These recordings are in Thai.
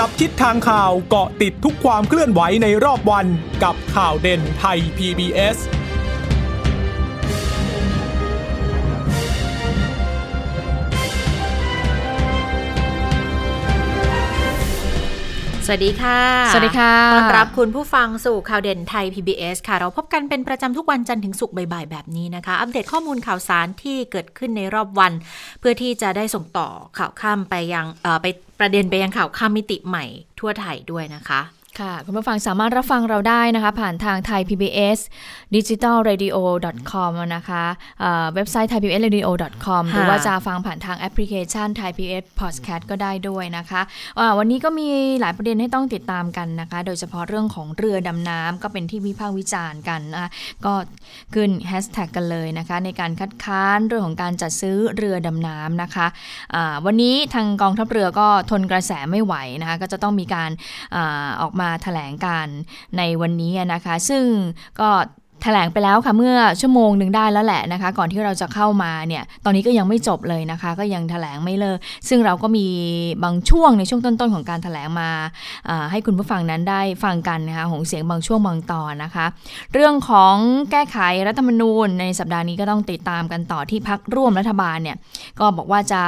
จับทิศทางข่าวเกาะติดทุกความเคลื่อนไหวในรอบวันกับข่าวเด่นไทย PBSสวัสดีค่ะสวัสดีค่ะต้อนรับคุณผู้ฟังสู่ข่าวเด่นไทย PBS ค่ะเราพบกันเป็นประจำทุกวันจันทร์ถึงศุกร์บ่ายๆแบบนี้นะคะอัปเดตข้อมูลข่าวสารที่เกิดขึ้นในรอบวันเพื่อที่จะได้ส่งต่อข่าวค่ำไปยังไปประเด็นไปยังข่าวค่ำมิติใหม่ทั่วไทยด้วยนะคะค่ะคุณผู้ฟังสามารถรับฟังเราได้นะคะผ่านทางไทย PBS digitalradio.com นะคะเว็บไซต์ thaipbsradio.com หรือว่าจะฟังผ่านทางแอปพลิเคชัน Thai PBS Podcast ก็ได้ด้วยนะคะวันนี้ก็มีหลายประเด็นให้ต้องติดตามกันนะคะโดยเฉพาะเรื่องของเรือดำน้ำก็เป็นที่วิพากษ์วิจารณ์กันนะคะก็ขึ้นแฮชแท็กกันเลยนะคะในการคัดค้านเรื่องของการจัดซื้อเรือดำน้ำนะคะวันนี้ทางกองทัพเรือก็ทนกระแสไม่ไหวนะคะก็จะต้องมีการออกมาแถลงการในวันนี้นะคะซึ่งก็แถลงไปแล้วค่ะเมื่อชั่วโมงหนึ่งได้แล้วแหละนะคะก่อนที่เราจะเข้ามาเนี่ยตอนนี้ก็ยังไม่จบเลยนะคะก็ยังแถลงไม่เลิกซึ่งเราก็มีบางช่วงในช่วงต้นๆของการแถลงมาให้คุณผู้ฟังนั้นได้ฟังกันนะคะของเสียงบางช่วงบางตอนนะคะเรื่องของแก้ไขรัฐธรรมนูญในสัปดาห์นี้ก็ต้องติดตามกันต่อที่พรรคร่วมรัฐบาลเนี่ยก็บอกว่าจะ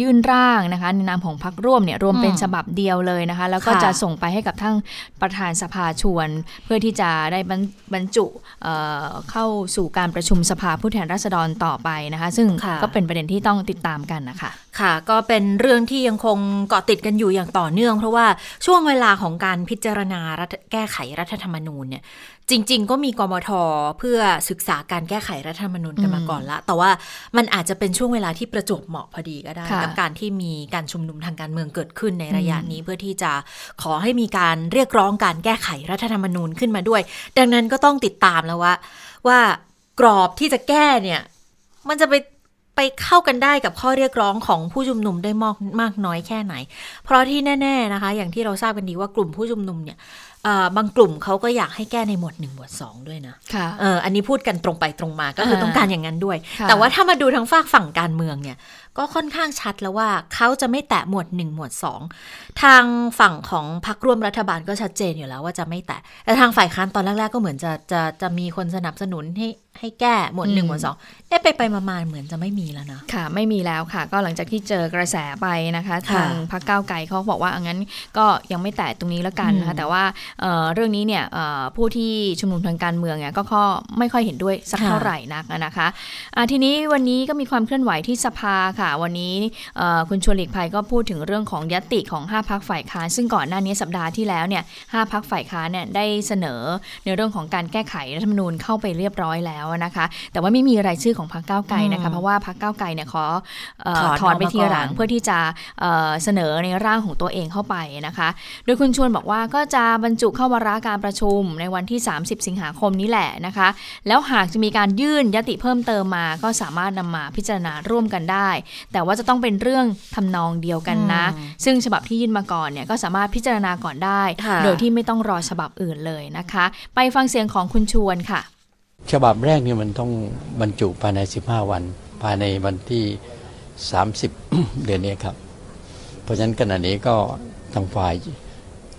ยื่นร่างนะคะในนามของพรรคร่วมเนี่ยรวมเป็นฉบับเดียวเลยนะคะแล้วก็จะส่งไปให้กับทั้งประธานสภาชวนเพื่อที่จะได้บรรจุเข้าสู่การประชุมสภาผู้แทนราษฎรต่อไปนะคะซึ่งก็เป็นประเด็นที่ต้องติดตามกันนะคะค่ะก็เป็นเรื่องที่ยังคงเกาะติดกันอยู่อย่างต่อเนื่องเพราะว่าช่วงเวลาของการพิจารณาแก้ไขรัฐธรรมนูญเนี่ยจริงๆก็มีกมธ.เพื่อศึกษาการแก้ไขรัฐธรรมนูญกันมาก่อนละแต่ว่ามันอาจจะเป็นช่วงเวลาที่ประจวบเหมาะพอดีก็ได้กับการที่มีการชุมนุมทางการเมืองเกิดขึ้นในระยะนี้เพื่อที่จะขอให้มีการเรียกร้องการแก้ไขรัฐธรรมนูญขึ้นมาด้วยดังนั้นก็ต้องติดตามแล้วว่ากรอบที่จะแก้เนี่ยมันจะไปเข้ากันได้กับข้อเรียกร้องของผู้ชุมนุมได้มากน้อยแค่ไหนเพราะที่แน่ๆนะคะอย่างที่เราทราบกันดีว่ากลุ่มผู้ชุมนุมเนี่ยบางกลุ่มเขาก็อยากให้แก้ในหมวด1หมวด2ด้วยนะอันนี้พูดกันตรงไปตรงมาก็คือต้องการอย่างนั้นด้วยแต่ว่าถ้ามาดูทางฝากฝั่งการเมืองเนี่ยก็ค่อนข้างชัดแล้วว่าเขาจะไม่แตะหมวด1หมวด2ทางฝั่งของพรรคร่วมรัฐบาลก็ชัดเจนอยู่แล้วว่าจะไม่แตะแต่ทางฝ่ายค้านตอนแรกๆก็เหมือนจะมีคนสนับสนุนให้แก้หมวด1หมวด2ไปมาๆเหมือนจะไม่มีแล้วนะค่ะไม่มีแล้วค่ะก็หลังจากที่เจอกระแสไปนะคะทางพรรคก้าวไกลเขาบอกว่างั้นก็ยังไม่แตะตรงนี้แล้วกันนะคะแต่ว่าเรื่องนี้เนี่ยผู้ที่ชุมนุมทางการเมืองเนี่ยก็ไม่ค่อยเห็นด้วยสักเท่าไหร่นักนะคะทีนี้วันนี้ก็มีความเคลื่อนไหวที่สภาค่ะวันนี้คุณชวนหลีกภัยก็พูดถึงเรื่องของญัตติของ5พรรคฝ่ายค้านซึ่งก่อนหน้านี้สัปดาห์ที่แล้วเนี่ย5พรรคฝ่ายค้านเนี่ยได้เสนอในเรื่องของการแก้ไขรัฐธรรมนูญเข้าไปเรียบร้อยแล้วนะคะแต่ว่าไม่มีรายชื่อของพรรคก้าวไกลนะคะเพราะว่าพรรคก้าวไกลเนี่ยขอถอนไปทีหลังเพื่อที่จะเสนอในร่างของตัวเองเข้าไปนะคะโดยคุณชวนบอกว่าก็จะบรรจุเข้าวาระการประชุมในวันที่30สิงหาคมนี้แหละนะคะแล้วหากจะมีการยื่นญัตติเพิ่มเติมมาก็สามารถนำมาพิจารณาร่วมกันได้แต่ว่าจะต้องเป็นเรื่องทำนองเดียวกันนะซึ่งฉบับที่ยื่นมาก่อนเนี่ยก็สามารถพิจารณาก่อนได้โดยที่ไม่ต้องรอฉบับอื่นเลยนะคะไปฟังเสียงของคุณชวนค่ะฉบับแรกเนี่ยมันต้องบรรจุภายใน15วันภายในวันที่30 เดือนนี้ครับเพราะฉะนั้นขณะนี้ก็ทางฝ่าย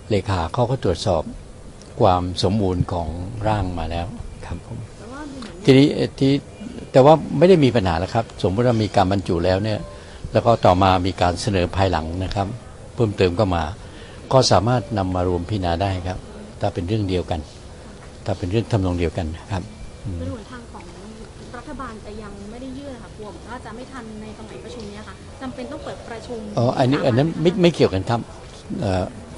เลขาเขาก็ตรวจสอบความสมบูรณ์ของร่างมาแล้วครับผมทีนี้แต่ว่าไม่ได้มีปัญหาแล้วครับสมมติว่ามีการบรรจุแล้วเนี่ยแล้วก็ต่อมามีการเสนอภายหลังนะครับเพิ่มเติมก็มาก็สามารถนำมารวมพิจารณาได้ครับถ้าเป็นเรื่องเดียวกันถ้าเป็นเรื่องทำนองเดียวกันครับเป็นหนทางของรัฐบาลแต่ยังไม่ได้ยื่นค่ะกลัวว่าจะไม่ทันในสมัยประชุมนี้ค่ะจำเป็นต้องเปิดประชุมอันนั้นไม่เกี่ยวกันครับ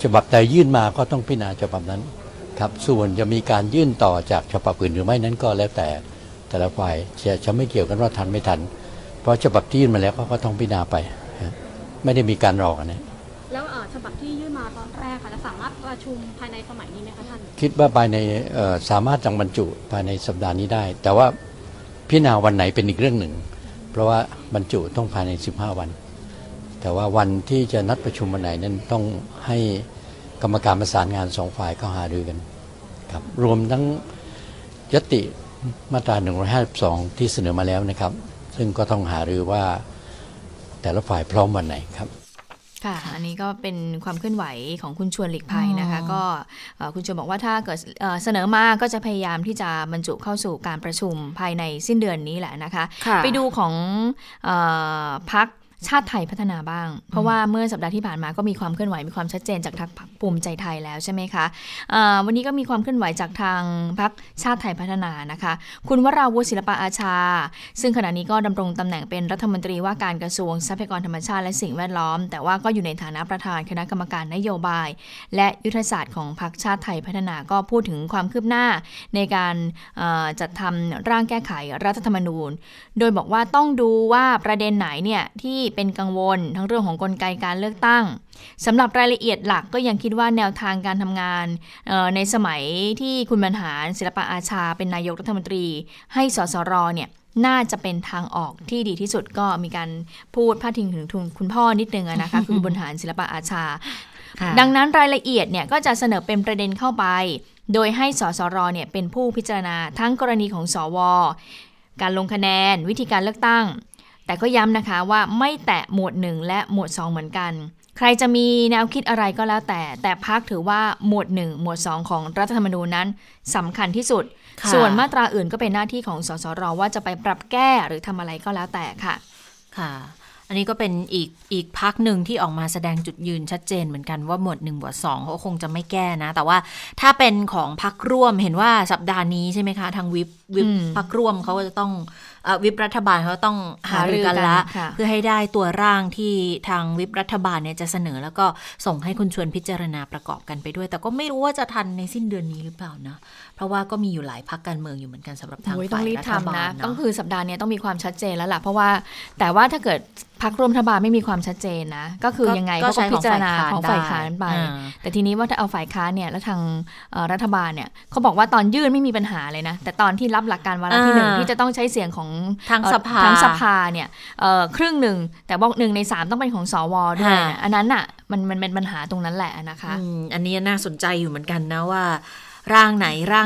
ฉบับใดยื่นมาก็ต้องพิจารณาฉบับนั้นครับส่วนจะมีการยื่นต่อจากฉบับอื่นหรือไม่นั้นก็แล้วแต่แต่ละฝ่ายจะไม่เกี่ยวกันว่าทันไม่ทันเพราะฉบับที่ยื่นมาแล้วก็ต้องพิจารณาไปไม่ได้มีการรอกันนะแล้วฉบับที่ยื่นมาตอนแรกค่ะจะสามารถประชุมภายในสมัยนี้ไหมคะท่านคิดว่าภายในสามารถจังบรรจุภายในสัปดาห์นี้ได้แต่ว่าพิจารณาวันไหนเป็นอีกเรื่องหนึ่งเพราะว่าบรรจุต้องภายใน15วันแต่ว่าวันที่จะนัดประชุมวันไหนนั้นต้องให้กรรมการประสานงาน2ฝ่ายเข้าหารือกันครับรวมทั้งญัตติมาตรา152ที่เสนอมาแล้วนะครับซึ่งก็ต้องหารือว่าแต่ละฝ่ายพร้อมวันไหนครับ ค่ะอันนี้ก็เป็นความเคลื่อนไหวของคุณชวนหลีกภัยนะคะก็คุณชวนบอกว่าถ้าเกิดเสนอมาก็จะพยายามที่จะบรรจุเข้าสู่การประชุมภายในสิ้นเดือนนี้แหละนะคะไปดูของพรรคชาติไทยพัฒนาบ้างเพราะว่าเมื่อสัปดาห์ที่ผ่านมาก็มีความเคลื่อนไหวมีความชัดเจนจากทางพรรคภูมิใจไทยแล้วใช่ไหมคะวันนี้ก็มีความเคลื่อนไหวจากทางพรรคชาติไทยพัฒนานะคะคุณวราวุฒิศิลปอาชาซึ่งขณะนี้ก็ดำรงตำแหน่งเป็นรัฐมนตรีว่าการกระทรวงทรัพยากรธรรมชาติและสิ่งแวดล้อมแต่ว่าก็อยู่ในฐานะประธานคณะกรรมการนโยบายและยุทธศาสตร์ของพรรคชาติไทยพัฒนาก็พูดถึงความคืบหน้าในการจัดทำร่างแก้ไขรัฐธรรมนูญโดยบอกว่าต้องดูว่าประเด็นไหนเนี่ยที่เป็นกังวลทั้งเรื่องของกลไกการเลือกตั้งสำหรับรายละเอียดหลักก็ยังคิดว่าแนวทางการทำงานในสมัยที่คุณบรรหารศิลปอาชาเป็นนายกรัฐมนตรีให้สสร.เนี่ยน่าจะเป็นทางออกที่ดีที่สุดก็มีการพูดพาดพิงถึงคุณพ่อนิดนึงนะคะคุณบรรหารศิลปอาชาดังนั้นรายละเอียดเนี่ยก็จะเสนอเป็นประเด็นเข้าไปโดยให้สสร.เนี่ยเป็นผู้พิจารณาทั้งกรณีของสว.การลงคะแนนวิธีการเลือกตั้งแต่ก็ย้ำนะคะว่าไม่แตะหมวด1และหมวด2เหมือนกันใครจะมีแนวคิดอะไรก็แล้วแต่พรรคถือว่าหมวด1หมวด2ของรัฐธรรมนูญนั้นสำคัญที่สุดส่วนมาตราอื่นก็เป็นหน้าที่ของสสร.ว่าจะไปปรับแก้หรือทำอะไรก็แล้วแต่ค่ะค่ะอันนี้ก็เป็นอีกพรรคหนึ่งที่ออกมาแสดงจุดยืนชัดเจนเหมือนกันว่าหมวด1หมวด2เขาคงจะไม่แก้นะแต่ว่าถ้าเป็นของพรรคร่วมเห็นว่าสัปดาห์นี้ใช่ไหมคะทางวิปพรรคร่วมเขาจะต้องวิปรัฐบาลเขาต้องหารือกันละเพื่อให้ได้ตัวร่างที่ทางวิปรัฐบาลเนี่ยจะเสนอแล้วก็ส่งให้คุณชวนพิจารณาประกอบกันไปด้วยแต่ก็ไม่รู้ว่าจะทันในสิ้นเดือนนี้หรือเปล่านะเพราะว่าก็มีอยู่หลายพรรคการเมืองอยู่เหมือนกันสำหรับทางฝ่ายรัฐบาลนะต้องคือสัปดาห์นี้ต้องมีความชัดเจนแล้วล่ะเพราะว่าแต่ว่าถ้าเกิดพรรคร่วมรัฐบาลไม่มีความชัดเจนนะก็คือยังไงก็พิจารณาของฝ่ายค้านไปแต่ทีนี้ว่าถ้าเอาฝ่ายค้านเนี่ยแล้วทางรัฐบาลเนี่ยเขาบอกว่าตอนยื่นไม่มีปัญหาเลยนะแต่ตอนที่รับหลักการวาระที่1ที่จะต้องใช้เสียงของทางสภาเนี่ยครึ่งหนึ่งแต่บอก1ใน3ต้องเป็นของสวด้วยอันนั้นอ่ะมันเป็นปัญหาตรงนั้นแหละนะคะอันนี้น่าสนใจอยู่เหมือนกันนะว่าร่าง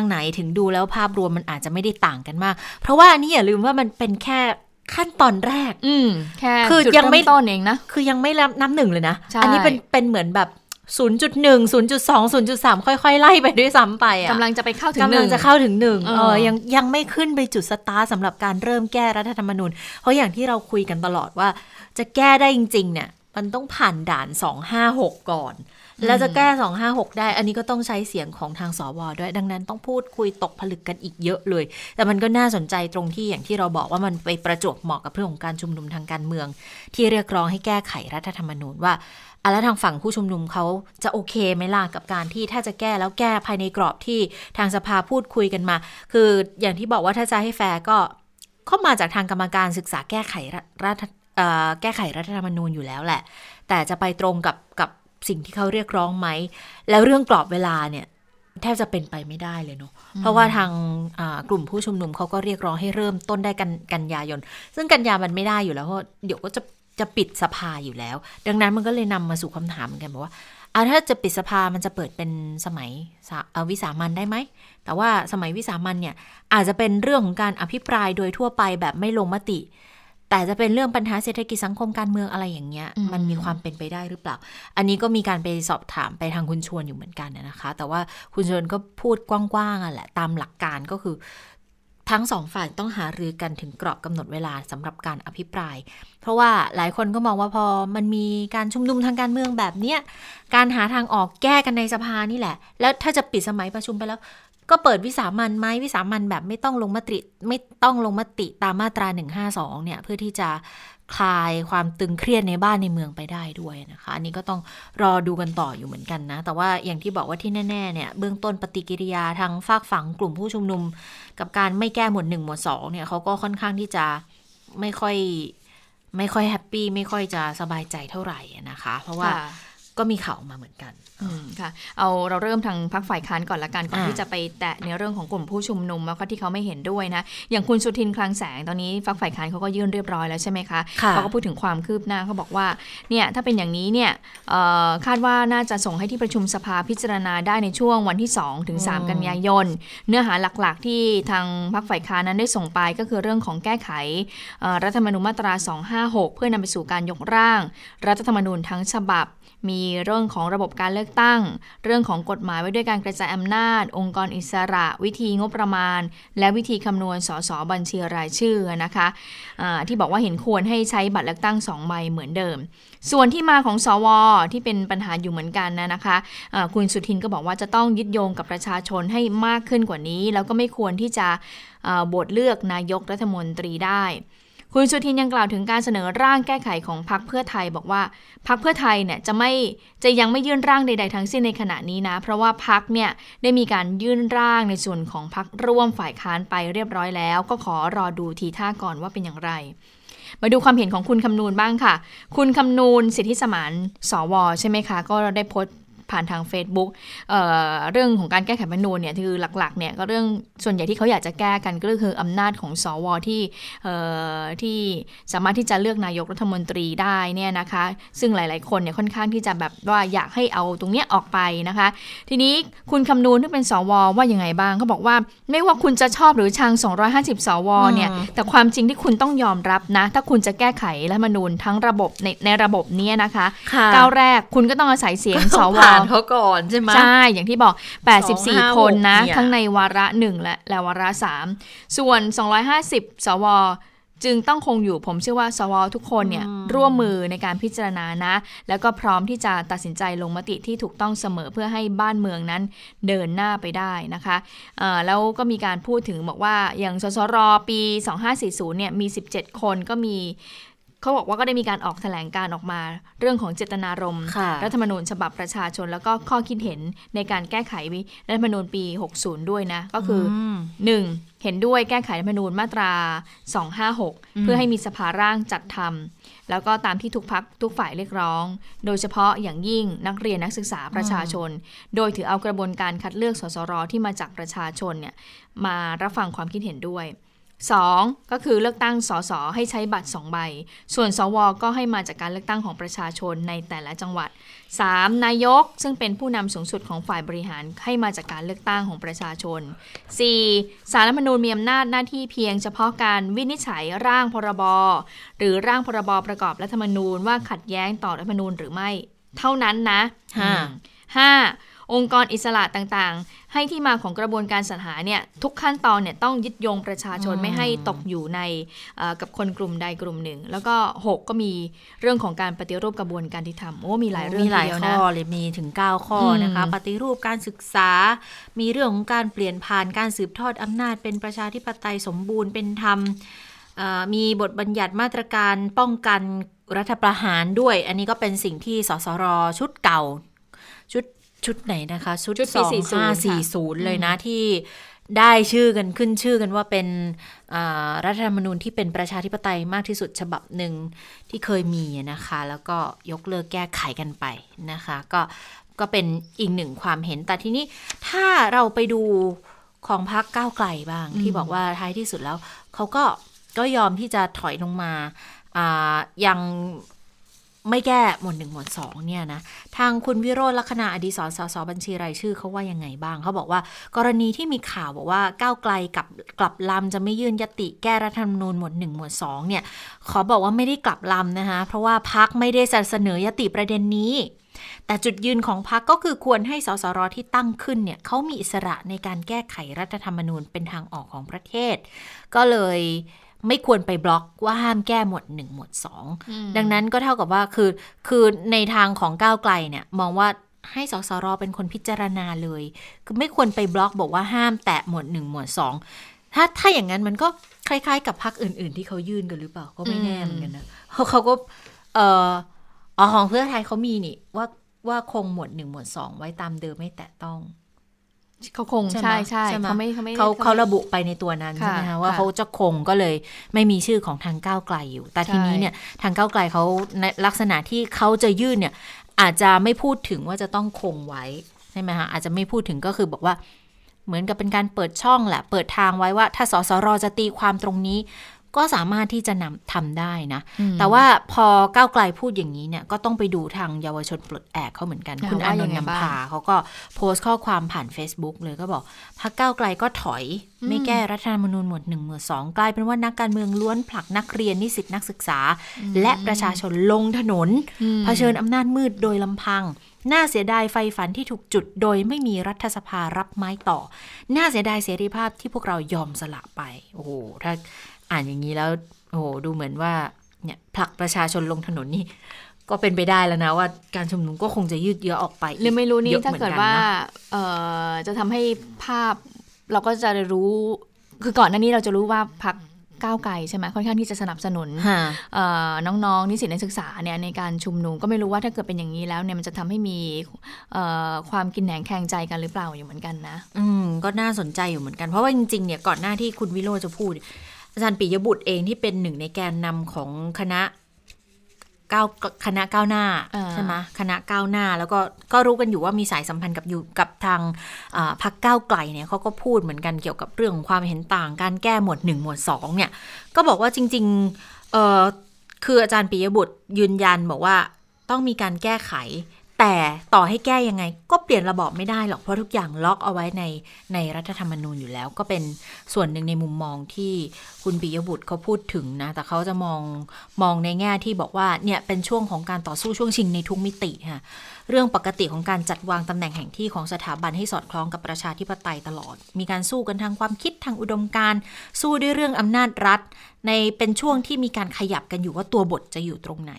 ไหนถึงดูแล้วภาพรวมมันอาจจะไม่ได้ต่างกันมากเพราะว่าอันนี้อย่าลืมว่ามันเป็นแค่ขั้นตอนแรกแค่จุดเริ่มต้นเองนะคือยังไม่นับหนึ่งเลยนะอันนี้เป็นเหมือนแบบ 0.1 0.2 0.3 ค่อยๆไล่ไปด้วยซ้ำไปอ่ะกำลังจะไปเข้าถึง 1 ยังไม่ขึ้นไปจุดสตาร์ทสำหรับการเริ่มแก้รัฐธรรมนูญเพราะอย่างที่เราคุยกันตลอดว่าจะแก้ได้จริงๆเนี่ยมันต้องผ่านด่าน256ก่อนแล้วจะแก้256ได้อันนี้ก็ต้องใช้เสียงของทางสวด้วยดังนั้นต้องพูดคุยตกผลึกกันอีกเยอะเลยแต่มันก็น่าสนใจตรงที่อย่างที่เราบอกว่ามันไปประจวบเหมาะกับเรื่องของการชุมนุมทางการเมืองที่เรียกร้องให้แก้ไขรัฐธรรมนูญว่าแล้วทางฝั่งผู้ชุมนุมเขาจะโอเคไหมล่ะกับการที่ถ้าจะแก้แล้วแก้ภายในกรอบที่ทางสภาพูดคุยกันมาคืออย่างที่บอกว่าถ้าจะให้แฟร์ก็เข้ามาจากทางกรรมการศึกษาแก้ไขรัฐธรรมนูญอยู่แล้วแหละแต่จะไปตรงกับสิ่งที่เขาเรียกร้องไหมแล้วเรื่องกรอบเวลาเนี่ยแทบจะเป็นไปไม่ได้เลยเนาะเพราะว่าทางกลุ่มผู้ชุมนุมเขาก็เรียกร้องให้เริ่มต้นได้กันยายนซึ่งกันยามันไม่ได้อยู่แล้วเพราะเดี๋ยวก็จะปิดสภาอยู่แล้วดังนั้นมันก็เลยนำมาสู่คำถามกันแบบว่าถ้าจะปิดสภามันจะเปิดเป็นสมัยวิสามัญได้ไหมแต่ว่าสมัยวิสามัญเนี่ยอาจจะเป็นเรื่องของการอภิปรายโดยทั่วไปแบบไม่ลงมติแต่จะเป็นเรื่องปัญหาเศรษฐกิจสังคมการเมืองอะไรอย่างเงี้ยมันมีความเป็นไปได้หรือเปล่าอันนี้ก็มีการไปสอบถามไปทางคุณชวนอยู่เหมือนกันนะคะแต่ว่าคุณชวนก็พูดกว้างๆอ่ะแหละตามหลักการก็คือทั้งสองฝ่ายต้องหารือกันถึงกรอบกำหนดเวลาสำหรับการอภิปรายเพราะว่าหลายคนก็มองว่าพอมันมีการชุมนุมทางการเมืองแบบเนี้ยการหาทางออกแก้กันในสภานี่แหละแล้วถ้าจะปิดสมัยประชุมไปแล้วก็เปิดวิสามัญไหมวิสามัญแบบไม่ต้องลงมติตามมาตรา152เนี่ยเพื่อที่จะคลายความตึงเครียดในบ้านในเมืองไปได้ด้วยนะคะอันนี้ก็ต้องรอดูกันต่ออยู่เหมือนกันนะแต่ว่าอย่างที่บอกว่าที่แน่ๆเนี่ยเบื้องต้นปฏิกิริยาทางฝากฝั่งกลุ่มผู้ชุมนุมกับการไม่แก้หมวด1หมวด2เนี่ยเขาก็ค่อนข้างที่จะไม่ค่อยแฮปปี้ไม่ค่อยจะสบายใจเท่าไหร่นะคะเพราะว่า ก็มีข่าวออกมาเหมือนกันค่ะเอาเราเริ่มทางพรรคฝ่ายค้านก่อนละกันก่อนที่จะไปแตะในเรื่องของกลุ่มผู้ชุมนุมแล้วก็ที่เขาไม่เห็นด้วยนะอย่างคุณสุทินคลังแสงตอนนี้พรรคฝ่ายค้านเขาก็ยื่นเรียบร้อยแล้วใช่ไหมคะเขาก็พูดถึงความคืบหน้าเขาบอกว่าเนี่ยถ้าเป็นอย่างนี้เนี่ยคาดว่าน่าจะส่งให้ที่ประชุมสภาพิจารณาได้ในช่วงวันที่2 ถึง 3กันยายนเนื้อหาหลักๆที่ทางพรรคฝ่ายค้านนั้นได้ส่งไปก็คือเรื่องของแก้ไขรัฐธรรมนูญมาตรา256เพื่อนำไปสู่การยกร่างรัฐธรรมนูญทั้งฉบับมีเรื่องของระบบการเลือกตั้งเรื่องของกฎหมายไว้ด้วยการกระจายอำนาจองค์กรอิสระวิธีงบประมาณและวิธีคำนวณส.ส.บัญชีรายชื่อนะคะที่บอกว่าเห็นควรให้ใช้บัตรเลือกตั้ง2ใบเหมือนเดิมส่วนที่มาของสว.ที่เป็นปัญหาอยู่เหมือนกันนะคะคุณสุทินก็บอกว่าจะต้องยึดโยงกับประชาชนให้มากขึ้นกว่านี้แล้วก็ไม่ควรที่จะโหวตเลือกนายกรัฐมนตรีได้คุณสุทินยังกล่าวถึงการเสนอร่างแก้ไขของพรรคเพื่อไทยบอกว่าพรรคเพื่อไทยเนี่ยจะยังไม่ยื่นร่างใดๆทั้งสิ้นในขณะนี้นะเพราะว่าพรรคเนี่ยได้มีการยื่นร่างในส่วนของพรรคร่วมฝ่ายค้านไปเรียบร้อยแล้วก็ขอรอดูทีท่าก่อนว่าเป็นอย่างไรมาดูความเห็นของคุณคำนูนบ้างค่ะคุณคำนูนสิทธิสมานสวใช่ไหมคะก็ได้โพสต์ผ่านทาง Facebook เรื่องของการแก้ไขรัฐธรรมนูญเนี่ยคือหลักๆเนี่ยก็เรื่องส่วนใหญ่ที่เขาอยากจะแก้กันก็คืออำนาจของสวที่สามารถที่จะเลือกนายกรัฐมนตรีได้เนี่ยนะคะซึ่งหลายๆคนเนี่ยค่อนข้างที่จะแบบว่าอยากให้เอาตรงเนี้ยออกไปนะคะทีนี้คุณคำนูนที่เป็นสวว่ายังไงบ้างเขาบอกว่าไม่ว่าคุณจะชอบหรือชัง250สวเนี่ยแต่ความจริงที่คุณต้องยอมรับนะถ้าคุณจะแก้ไขรัฐธรรมนูญทั้งระบบในระบบนี้นะคะก้าวแรกคุณก็ต้องอาศัยเสียงสวเขาก่อนใช่ไหมใช่อย่างที่บอก84คนนะทั้งในวาระ1และวาระ3ส่วน250สวจึงต้องคงอยู่ผมเชื่อว่าสวทุกคนเนี่ยร่วมมือในการพิจารณานะแล้วก็พร้อมที่จะตัดสินใจลงมติที่ถูกต้องเสมอเพื่อให้บ้านเมืองนั้นเดินหน้าไปได้นะคะแล้วก็มีการพูดถึงบอกว่าอย่างสสรปี2540เนี่ยมี17คนก็มีเขาบอกว่าก็ได้มีการออกแถลงการออกมาเรื่องของเจตนารมณ์รัฐธรรมนูญฉบับประชาชนแล้วก็ข้อคิดเห็นในการแก้ไขรัฐธรรมนูญปี60ด้วยนะก็คือ1เห็นด้วยแก้ไขรัฐธรรมนูญมาตรา256เพื่อให้มีสภาร่างจัดทำแล้วก็ตามที่ทุกพรรคทุกฝ่ายเรียกร้องโดยเฉพาะอย่างยิ่งนักเรียนนักศึกษาประชาชนโดยถือเอากระบวนการคัดเลือกสสรที่มาจากประชาชนเนี่ยมารับฟังความคิดเห็นด้วย2ก็คือเลือกตั้งสสให้ใช้บัตร2ใบส่วนสวก็ให้มาจากการเลือกตั้งของประชาชนในแต่ละจังหวัด3นายกซึ่งเป็นผู้นำสูงสุดของฝ่ายบริหารให้มาจากการเลือกตั้งของประชาชน4ศาลรัฐธรรมนูญมีอำนาจหน้าที่เพียงเฉพาะการวินิจฉัยร่างพรบหรือร่างพรบประกอบรัฐธรรมนูญว่าขัดแย้งต่อรัฐธรรมนูญหรือไม่เท่านั้นนะ5องค์กรอิสระต่างๆให้ที่มาของกระบวนการสรรหาเนี่ยทุกขั้นตอนเนี่ยต้องยึดโยงประชาชนไม่ให้ตกอยู่ในกับคนกลุ่มใดกลุ่มหนึ่งแล้วก็6ก็มีเรื่องของการปฏิรูปกระบวนการที่ทำมีหลายเรื่องทีเดียวนะมีถึง9ข้อนะคะปฏิรูปการศึกษามีเรื่องของการเปลี่ยนผ่านการสืบทอดอำนาจเป็นประชาธิปไตยสมบูรณ์เป็นธรรมมีบทบัญญัติมาตรการป้องกันรัฐประหารด้วยอันนี้ก็เป็นสิ่งที่สสร.ชุดเก่าชุดไหนนะคะชุด2540เลยนะที่ได้ชื่อกันขึ้นชื่อกันว่าเป็นรัฐธรรมนูญที่เป็นประชาธิปไตยมากที่สุดฉบับหนึ่งที่เคยมีนะคะแล้วก็ยกเลิกแก้ไขกันไปนะคะก็เป็นอีกหนึ่งความเห็นแต่ทีนี้ถ้าเราไปดูของพรรคก้าวไกลบ้างที่บอกว่าท้ายที่สุดแล้วเขาก็ยอมที่จะถอยลงมายังไม่แก้หมวด 1 หมวด 2เนี่ยนะทางคุณวิโรจน์ ลักษณะอดิศร สส.บัญชีรายชื่อเขาว่ายังไงบ้างเขาบอกว่ากรณีที่มีข่าวบอกว่าก้าวไกลกลับลำจะไม่ยื่นญัตติแก้รัฐธรรมนูญหมวด 1 หมวด 2เนี่ยขอบอกว่าไม่ได้กลับลำนะคะเพราะว่าพรรคไม่ได้เสนอญัตติประเด็นนี้แต่จุดยืนของพรรคก็คือควรให้สสร.ที่ตั้งขึ้นเนี่ยเขามีอิสระในการแก้ไขรัฐธรรมนูญเป็นทางออกของประเทศก็เลยไม่ควรไปบล็อกว่าห้ามแก้หมวด1หมวด2ดังนั้นก็เท่ากับว่าคือในทางของก้าวไกลเนี่ยมองว่าให้สสรเป็นคนพิจารณาเลยคือไม่ควรไปบล็อกบอกว่าห้ามแตะหมวด1หมวด2ถ้าอย่างนั้นมันก็คล้ายๆกับพรรคอื่นๆที่เขายื่นกันหรือเปล่าก็ไม่แน่เหมือนกันนะเขาก็ของเพื่อไทยเขามีนี่ว่าคงหมวด1หมวด2ไว้ตามเดิมไม่แตะต้อง เขาคงใช่ใช่เขาระบุไปในตัวนั้นใช่ไหมคะว่าเขาจะคงก็เลยไม่มีชื่อของทางก้าวไกลอยู่แต่ทีนี้เนี่ยทางก้าวไกลเขาในลักษณะที่เขาจะยื่นเนี่ยอาจจะไม่พูดถึงว่าจะต้องคงไว้ใช่ไหมคะอาจจะไม่พูดถึงก็คือบอกว่าเหมือนกับเป็นการเปิดช่องแหละเปิดทางไว้ว่าถ้าสสร.จะตีความตรงนี้ก็สามารถที่จะนำทำได้นะแต่ว่าพอก้าวไกลพูดอย่างนี้เนี่ยก็ต้องไปดูทางเยาวชนปลดแอกเขาเหมือนกันคุณอานนท์นำพาเขาก็โพสต์ข้อความผ่าน Facebook เลยก็บอกพรรคก้าวไกลก็ถอยไม่แก้รัฐธรรมนูญหมวด 1 หมวด 2กลายเป็นว่านักการเมืองล้วนผลักนักเรียนนิสิตนักศึกษาและประชาชนลงถนนเผชิญอำนาจมืดโดยลำพังน่าเสียดายไฟฝันที่ถูกจุดโดยไม่มีรัฐสภารับไม้ต่อน่าเสียดายเสรีภาพที่พวกเรายอมสละไปโอ้โหถ้าอ่านอย่างนี้แล้วโอ้โหดูเหมือนว่าเนี่ยผลักประชาชนลงถนนนี่ก็เป็นไปได้แล้วนะว่าการชุมนุมก็คงจะยืดเยื้อออกไปหรือไม่รู้นี่ถ้าเกิดว่าจะทำให้ภาพเราก็จะรู้คือก่อนหน้านี้เราจะรู้ว่าพรรคก้าวไกลใช่ไหมค่อนข้างที่จะสนับสนุนน้องๆนิสิตนักศึกษาเนี่ยในการชุมนุมก็ไม่รู้ว่าถ้าเกิดเป็นอย่างนี้แล้วเนี่ยมันจะทำให้มีความกินแหนงแข่งใจกันหรือเปล่าอยู่เหมือนกันนะก็น่าสนใจอยู่เหมือนกันเพราะว่าจริงๆเนี่ยก่อนหน้าที่คุณวิโรจน์จะพูดอาจารย์ปิยบุตรเองที่เป็นหนึ่งในแกนนำของคณะก้าวหน้าใช่ไหมคณะก้าวหน้าแล้วก็รู้กันอยู่ว่ามีสายสัมพันธ์กับทางพรรคก้าวไกลเนี่ยเขาก็พูดเหมือนกันเกี่ยวกับเรื่องความเห็นต่างการแก้หมวด1หมวด2เนี่ยก็บอกว่าจริงๆคืออาจารย์ปิยบุตรยืนยันบอกว่าต้องมีการแก้ไขแต่ต่อให้แก้ยังไงก็เปลี่ยนระบอบไม่ได้หรอกเพราะทุกอย่างล็อกเอาไว้ในรัฐธรรมนูญอยู่แล้วก็เป็นส่วนหนึ่งในมุมมองที่คุณปิยบุตรเขาพูดถึงนะแต่เขาจะมองในแง่ที่บอกว่าเนี่ยเป็นช่วงของการต่อสู้ช่วงชิงในทุกมิติค่ะเรื่องปกติของการจัดวางตำแหน่งแห่งที่ของสถาบันให้สอดคล้องกับประชาธิปไตยตลอดมีการสู้กันทางความคิดทางอุดมการณ์สู้ด้วยเรื่องอำนาจรัฐในเป็นช่วงที่มีการขยับกันอยู่ว่าตัวบทจะอยู่ตรงไหน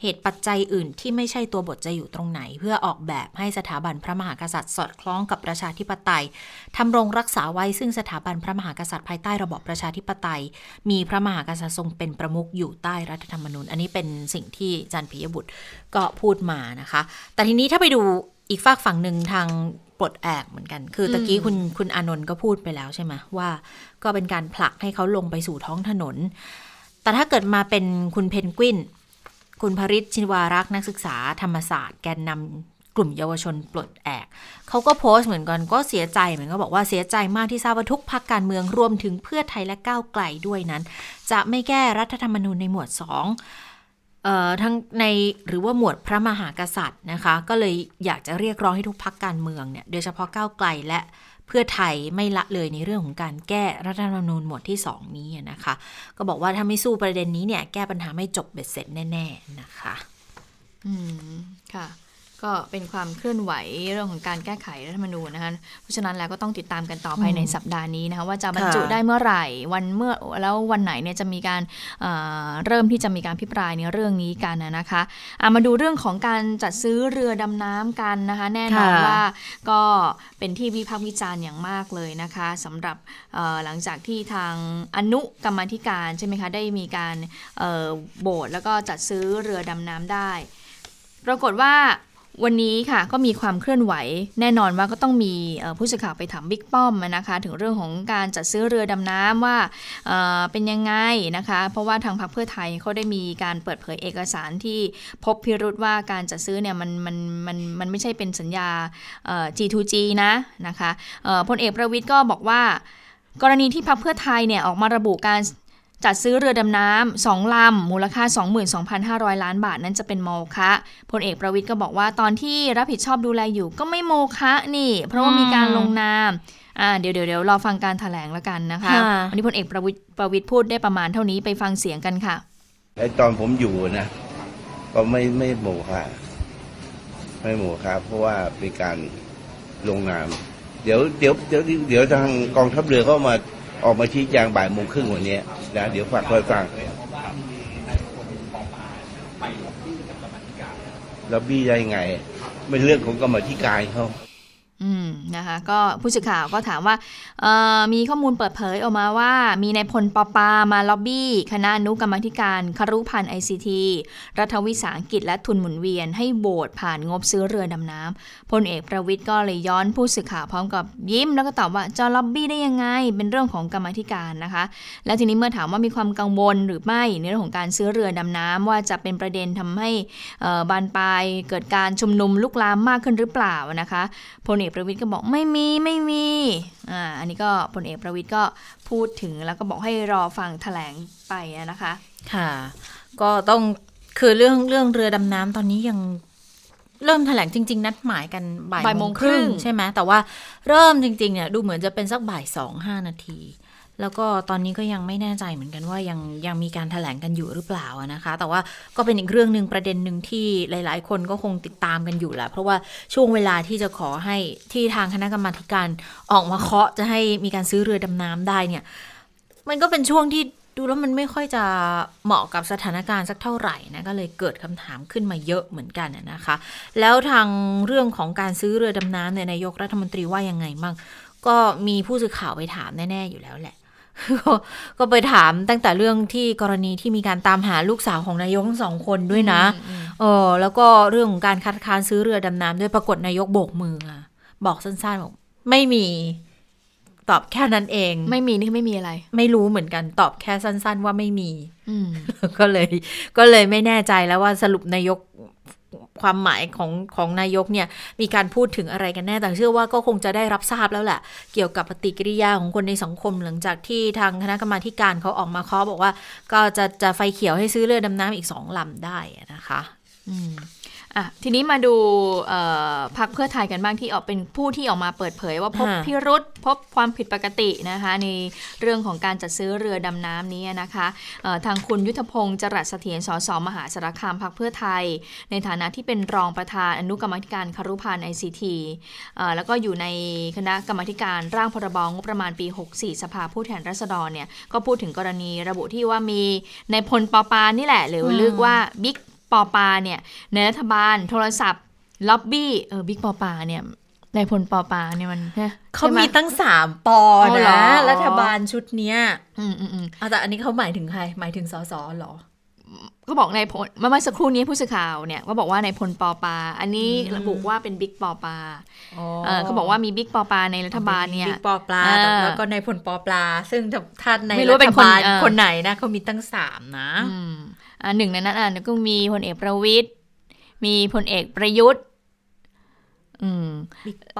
เหตุปัจจัยอื่นที่ไม่ใช่ตัวบทจะอยู่ตรงไหนเพื่อออกแบบให้สถาบันพระมหากษัตริย์สอดคล้องกับประชาธิปไตยทำรงรักษาไว้ซึ่งสถาบันพระมหากษัตริย์ภายใต้ระบอบประชาธิปไตยมีพระมหากษัตริย์ทรงเป็นประมุขอยู่ใต้รัฐธรรมนูญอันนี้เป็นสิ่งที่อาจารย์ปิยบุตรก็พูดมานะคะแต่ทีนี้ถ้าไปดูอีกฝากฝั่งหนึ่งทางปลดแอกเหมือนกันคือตะกี้คุณอานนท์ก็พูดไปแล้วใช่ไหมว่าก็เป็นการผลักให้เขาลงไปสู่ท้องถนนแต่ถ้าเกิดมาเป็นคุณเพนกวินคุณพฤทธิ์ชินวารักษ์นักศึกษาธรรมศาสตร์แกนนำกลุ่มเยาวชนปลดแอกเขาก็โพสต์เหมือนกันก็เสียใจเหมือนกันบอกว่าเสียใจมากที่ทราบว่าทุกพรรคการเมืองรวมถึงเพื่อไทยและก้าวไกลด้วยนั้นจะไม่แก้รัฐธรรมนูญในหมวด2ทั้งในหรือว่าหมวดพระมหากษัตริย์นะคะก็เลยอยากจะเรียกร้องให้ทุกพรรคการเมืองเนี่ยโดยเฉพาะก้าวไกลและเพื่อไทยไม่ละเลยในเรื่องของการแก้รัฐธรรมนูญหมวดที่2นี้นะคะก็บอกว่าถ้าไม่สู้ประเด็นนี้เนี่ยแก้ปัญหาไม่จบเบ็ดเสร็จแน่ๆนะคะค่ะก็เป็นความเคลื่อนไหวเรื่องของการแก้ไขรัฐธรรมนูญนะคะเพราะฉะนั้นแล้วก็ต้องติดตามกันต่อภายในสัปดาห์นี้นะคะว่าจะบรรจุได้เมื่อไหร่วันไหนเนี่ยจะมีการเริ่มที่จะมีการพิปรายในเรื่องนี้กันนะคะมาดูเรื่องของการจัดซื้อเรือดำน้ำกันนะคะแน่นอนว่าก็เป็นที่วิพากษ์วิจารณ์อย่างมากเลยนะคะสำหรับหลังจากที่ทางอนุกรรมาธิการใช่ไหมคะได้มีการโหวตแล้วก็จัดซื้อเรือดำน้ำได้ปรากฏว่าวันนี้ค่ะก็มีความเคลื่อนไหวแน่นอนว่าก็ต้องมีผู้สื่อข่าวไปถามบิ๊กป้อมนะคะถึงเรื่องของการจัดซื้อเรือดำน้ำว่าเป็นยังไงนะคะเพราะว่าทางพรรคเพื่อไทยเขาได้มีการเปิดเผยเอกสารที่พบพิรุธว่าการจัดซื้อเนี่ยมันไม่ใช่เป็นสัญญา G2G นะคะพลเอกประวิตรก็บอกว่ากรณีที่พรรคเพื่อไทยเนี่ยออกมาระบุการจัดซื้อเรือดำน้ำ2ลำมูลค่า 22,500 ล้านบาทนั้นจะเป็นโมฆะพลเอกประวิตรก็บอกว่าตอนที่รับผิดชอบดูแลอยู่ก็ไม่โมฆะนี่เพราะว่ามีการลงนามเดี๋ยวรอฟังการแถลงแล้วกันนะคะวันนี้พลเอกประวิตรพูดได้ประมาณเท่านี้ไปฟังเสียงกันค่ะตอนผมอยู่นะก็ไม่โมฆะไม่โมฆะเพราะว่าเป็นการลงนามเดี๋ยวทางกองทัพเรือก็มาออกมาชี้แจงบ่ายโมงครึ่งวันนี้นะเดี๋ยวฝากคอยฟังแล้วบี้ได้ไงเป็นเรื่องของกรรมธิการเขา นะคะก็ผู้สื่อข่าวก็ถามว่ามีข้อมูลเปิดเผยออกมาว่ามีนายพลปปามาล็อบบี้คณะอนุกรรมาธิการครุภัณฑ์ ICT รัฐวิสาหกิจและทุนหมุนเวียนให้โหวตผ่านงบซื้อเรือดำน้ำพลเอกประวิตรก็เลยย้อนผู้สื่อข่าวพร้อมกับยิ้มแล้วก็ตอบว่าจะล็อบบี้ได้ยังไงเป็นเรื่องของกรรมาธิการนะคะและทีนี้เมื่อถามว่ามีความกังวลหรือไม่ในเรื่องของการซื้อเรือดำน้ำว่าจะเป็นประเด็นทำให้บานปลายเกิดการชุมนุมลุกลามมากขึ้นหรือเปล่านะคะพลเอกประวิตรก็บอกไม่มีอันนี้ก็พลเอกประวิตรก็พูดถึงแล้วก็บอกให้รอฟังแถลงไปนะคะค่ะก็ต้องคือเรื่องเรือดำน้ำตอนนี้ยังเริ่มแถลงจริงๆนัดหมายกันบ่ายโมงครึ่งใช่ไหมแต่ว่าเริ่มจริงๆเนี่ยดูเหมือนจะเป็นสักบ่าย 2:05 น.แล้วก็ตอนนี้ก็ยังไม่แน่ใจเหมือนกันว่ายังมีการแถลงกันอยู่หรือเปล่านะคะแต่ว่าก็เป็นอีกเรื่องนึงประเด็นนึงที่หลายๆคนก็คงติดตามกันอยู่แหละเพราะว่าช่วงเวลาที่จะขอให้ที่ทางคณะกรรมาการออกมาเคาะจะให้มีการซื้อเรือดำน้ำได้เนี่ยมันก็เป็นช่วงที่ดูแล้วมันไม่ค่อยจะเหมาะกับสถานการณ์สักเท่าไหร่นะก็เลยเกิดคำถามขึ้นมาเยอะเหมือนกันนะคะแล้วทางเรื่องของการซื้อเรือดำน้ำเนี่ยนายกรัฐมนตรีว่ายังไงบ้างก็มีผู้สื่อข่าวไปถามแน่ๆอยู่แล้วแหละก็ไปถามตั้งแต่เรื่องที่กรณีที่มีการตามหาลูกสาวของนายกทั้งสองคนด้วยนะแล้วก็เรื่องของการคัดค้านซื้อเรือดำน้ำด้วยปรากฏนายกโบกมือบอกสั้นๆบอกไม่มีตอบแค่นั้นเองไม่มีนี่ไม่มีอะไรไม่รู้เหมือนกันตอบแค่สั้นๆว่าไม่มีก็เลยไม่แน่ใจแล้วว่าสรุปนายกความหมายของนายกเนี่ยมีการพูดถึงอะไรกันแน่แต่เชื่อว่าก็คงจะได้รับทราบแล้วแหละเกี่ยวกับปฏิกิริยาของคนในสังคมหลังจากที่ทางคณะกรรมาการเขาออกมาเคาะบอกว่าก็จะไฟเขียวให้ซื้อเรือดำน้ำอีก2ลำได้นะคะทีนี้มาดูพรรคเพื่อไทยกันบ้างที่ออกเป็นผู้ที่ออกมาเปิดเผยว่าพบพิรุธพบความผิดปกตินะคะในเรื่องของการจัดซื้อเรือดำน้ำนี้นะคะทางคุณยุทธพงศ์จรัสเสถียรสสมหาสารคามพรรคเพื่อไทยในฐานะที่เป็นรองประธานอนุกรรมาธิการครุภัณฑ์ ICT แล้วก็อยู่ในคณะกรรมาธิการร่างพรบงบประมาณปี64สภาผู้แทนราษฎรเนี่ยก็พูดถึงกรณีระบุที่ว่ามีนายพลปปานี่แหละหรือเรียกว่าบิ๊กปปาเนี่ยในรัฐบาลโทรศัพท์ล็อบบี้บิ๊กปปาเนี่ยนายพลปปาเนี่ยมันเขามีตั้ง3ปนะรัฐบาลชุดเนี้ยแต่อันนี้เขาหมายถึงใครหมายถึงสสหรอก็บอกนายพลเมื่อสักครู่นี้ผู้สื่อข่าวเนี่ยว่าบอกว่านายพลปปาอันนี้ระบุว่าเป็นบิ๊กปปาเขาบอกว่ามีบิ๊กปปาในรัฐบาลเนี่ยบิ๊กปปาแล้วก็นายพลปปาซึ่งท่านในรัฐบาลคนไหนนะเขามีตั้ง3นะหนึ่งในนั้นก็มีพลเอกประวิตรมีพลเอกประยุทธ์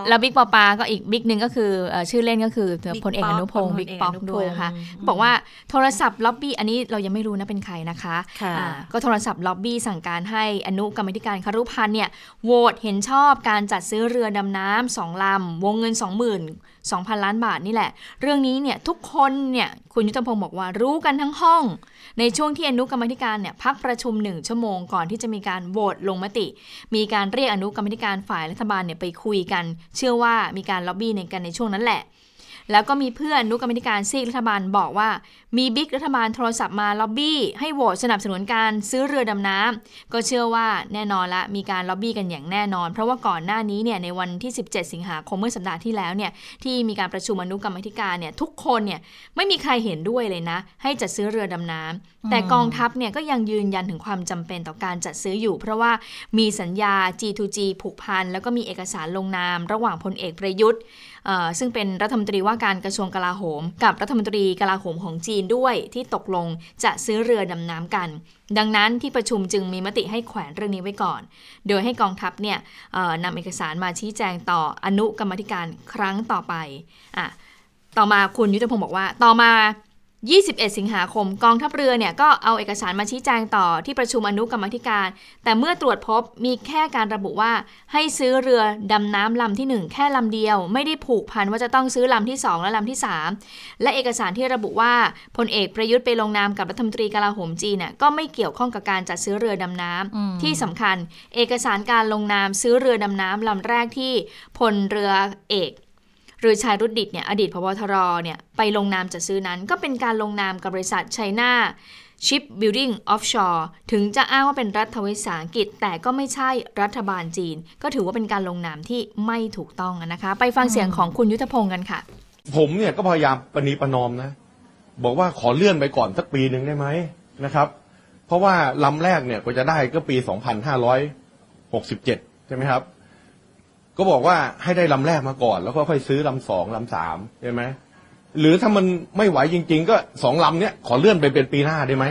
แล้วบิ๊กปอปาก็อีกบิ๊กหนึ่งก็คือชื่อเล่นก็คือพลเอกอนุพงศ์บิ๊กป๊อกด้วยนะคะบอกว่าโทรศัพท์ล็อบบี้อันนี้เรายังไม่รู้นะเป็นใครนะคะก็โทรศัพท์ล็อบบี้สั่งการให้อนุกรรมาธิการครุภัณฑ์เนี่ยโหวตเห็นชอบการจัดซื้อเรือดำน้ำ2ลำวงเงิน 22,000 ล้านบาทนี่แหละเรื่องนี้เนี่ยทุกคนเนี่ยคุณยุทธพงศ์บอกว่ารู้กันทั้งห้องในช่วงที่อนุกรรมาธิการเนี่ยพักประชุม1ชั่วโมงก่อนที่จะมีการโหวตลงมติมีการเรียกอนุกรรมาธิการฝ่ายรัฐบาลไปคุยกันเชื่อว่ามีการล็อบบี้ในกันในช่วงนั้นแหละแล้วก็มีเพื่อนนุกรรมาธิการซีกรัฐบาลบอกว่ามีบิ๊กรัฐบาลโทรศัพท์มาล็อบบี้ให้โหวตสนับสนุนการซื้อเรือดำน้ำก็เชื่อว่าแน่นอนละมีการล็อบบี้กันอย่างแน่นอนเพราะว่าก่อนหน้านี้เนี่ยในวันที่17 สิงหาคมเมื่อสัปดาห์ที่แล้วเนี่ยที่มีการประชุมอนุกรรมาธิการเนี่ยทุกคนเนี่ยไม่มีใครเห็นด้วยเลยนะให้จัดซื้อเรือดำน้ำแต่กองทัพเนี่ยก็ยังยืนยันถึงความจำเป็นต่อการจัดซื้ออยู่เพราะว่ามีสัญญา G2G ผูกพันแล้วก็มีเอกสารลงนามระหว่างพลเอกประยุทธ์ซึ่งเป็นรัฐมนตรีว่าการกระทรวงกลาโหมกับรัฐมนตรีกลาโหมของจีนด้วยที่ตกลงจะซื้อเรือดำน้ำกันดังนั้นที่ประชุมจึงมีมติให้แขวนเรื่องนี้ไว้ก่อนโดยให้กองทัพเนี่ยนำเอกสารมาชี้แจงต่ออนุกรรมาธิการครั้งต่อไปต่อมาคุณยุทธพงศ์บอกว่าต่อมา21 สิงหาคมกองทัพเรือเนี่ยก็เอาเอกสารมาชี้แจงต่อที่ประชุมอนุกรรมาธิการแต่เมื่อตรวจพบมีแค่การระบุว่าให้ซื้อเรือดำน้ำลำที่1แค่ลำเดียวไม่ได้ผูกพันว่าจะต้องซื้อลำที่2และลำที่3และเอกสารที่ระบุว่าพลเอกประยุทธ์ไปลงนามกับรัฐมนตรีกลาโหมจีนน่ะก็ไม่เกี่ยวข้องกับการจัดซื้อเรือดำน้ำที่สำคัญเอกสารการลงนามซื้อเรือดำน้ำลำแรกที่พลเรือเอกหรือชายรุดดิตเนี่ยอดีตผบ.ทร.เนี่ยไปลงนามจัดซื้อนั้นก็เป็นการลงนามกับบริษัทไชน่า Ship Building Offshore ถึงจะอ้างว่าเป็นรัฐวิสาหกิจแต่ก็ไม่ใช่รัฐบาลจีนก็ถือว่าเป็นการลงนามที่ไม่ถูกต้องนะคะไปฟังเสียงของคุณยุทธพงศ์กันค่ะผมเนี่ยก็พยายามปณีประนอมนะบอกว่าขอเลื่อนไปก่อนสักปีหนึ่งได้ไหมนะครับเพราะว่าลำแรกเนี่ยก็จะได้ก็ปี2567ใช่ไหมครับก็บอกว่าให้ได้ลำแรกมาก่อนแล้วก็ค่อยซื้อลำสองลำสามใช่ไหมหรือถ้ามันไม่ไหวจริงๆก็สองลำเนี้ยขอเลื่อนไปเป็นปีหน้าได้ไหม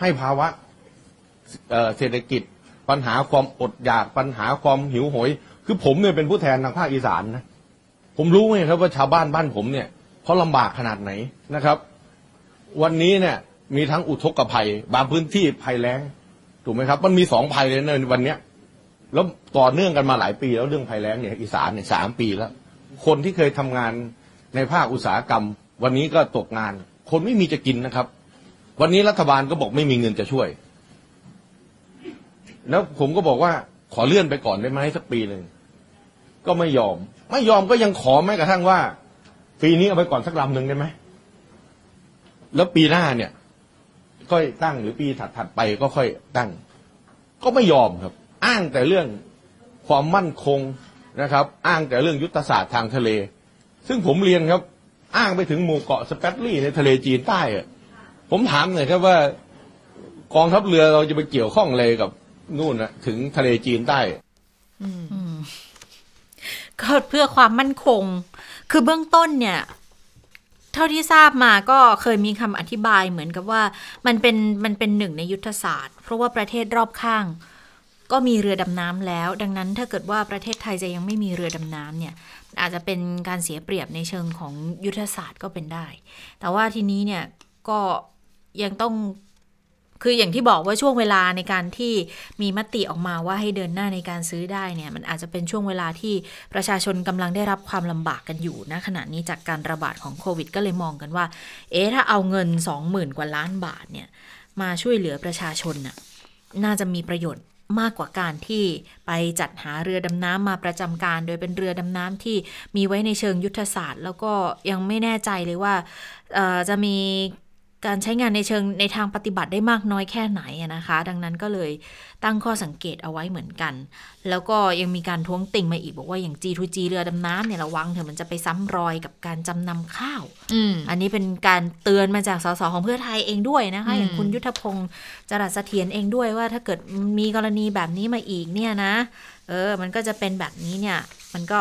ให้ภาวะเศรษฐกิจปัญหาความอดอยากปัญหาความหิวโหยคือผมเนี่ยเป็นผู้แทนทางภาคอีสานนะผมรู้ไงครับว่าชาวบ้านบ้านผมเนี่ยเขาลำบากขนาดไหนนะครับวันนี้เนี่ยมีทั้งอุทกภัยบางพื้นที่ภัยแล้งถูกไหมครับมันมีสองภัยเลยในวันเนี้ยแล้วต่อเนื่องกันมาหลายปีแล้วเรื่องภัยแล้งเนี่ยอีสานเนี่ย3 ปีแล้วคนที่เคยทำงานในภาคอุตสาหกรรมวันนี้ก็ตกงานคนไม่มีจะกินนะครับวันนี้รัฐบาลก็บอกไม่มีเงินจะช่วยแล้วผมก็บอกว่าขอเลื่อนไปก่อนได้ไหมสักปีหนึ่งก็ไม่ยอมก็ยังขอแม้กระทั่งว่าปีนี้เอาไปก่อนสักลำหนึ่งได้ไหมแล้วปีหน้าเนี่ยค่อยตั้งหรือปีถัดๆไปก็ค่อยตั้งก็ไม่ยอมครับอ้างแต่เรื่องความมั่นคงนะครับอ้างแต่เรื่องยุทธศาสตร์ทางทะเลซึ่งผมเรียนครับอ้างไปถึงหมู่เกาะสแปตลี่ในทะเลจีนใต้ผมถามหน่อยครับว่ากองทัพเรือเราจะไปเกี่ยวข้องอะไรกับนู่นนะถึงทะเลจีนใต้ก็เพื่อความมั่นคงคือเบื้องต้นเนี่ยเท่าที่ทราบมาก็เคยมีคำอธิบายเหมือนกับว่ามันเป็นหนึ่งในยุทธศาสตร์เพราะว่าประเทศรอบข้างก็มีเรือดำน้ำแล้วดังนั้นถ้าเกิดว่าประเทศไทยจะยังไม่มีเรือดำน้ำเนี่ยอาจจะเป็นการเสียเปรียบในเชิงของยุทธศาสตร์ก็เป็นได้แต่ว่าทีนี้เนี่ยก็ยังต้องคืออย่างที่บอกว่าช่วงเวลาในการที่มีมติออกมาว่าให้เดินหน้าในการซื้อได้เนี่ยมันอาจจะเป็นช่วงเวลาที่ประชาชนกำลังได้รับความลำบากกันอยู่นะขณะนี้จากการระบาดของโควิดก็เลยมองกันว่าถ้าเอาเงิน 20,000 กว่าล้านบาทเนี่ยมาช่วยเหลือประชาชนน่าจะมีประโยชน์มากกว่าการที่ไปจัดหาเรือดำน้ำมาประจำการโดยเป็นเรือดำน้ำที่มีไว้ในเชิงยุทธศาสตร์แล้วก็ยังไม่แน่ใจเลยว่าจะมีการใช้งานในเชิงในทางปฏิบัติได้มากน้อยแค่ไหนนะคะดังนั้นก็เลยตั้งข้อสังเกตเอาไว้เหมือนกันแล้วก็ยังมีการท้วงติ่งมาอีกบอกว่าอย่าง G2G เรือดำน้ำเนี่ยระวังเถอะมันจะไปซ้ำรอยกับการจำนำข้าว อันนี้เป็นการเตือนมาจากสสของเพื่อไทยเองด้วยนะคะ อย่างคุณยุทธพงศ์จรัสเสถียรเองด้วยว่าถ้าเกิดมีกรณีแบบนี้มาอีกเนี่ยนะมันก็จะเป็นแบบนี้เนี่ยมันก็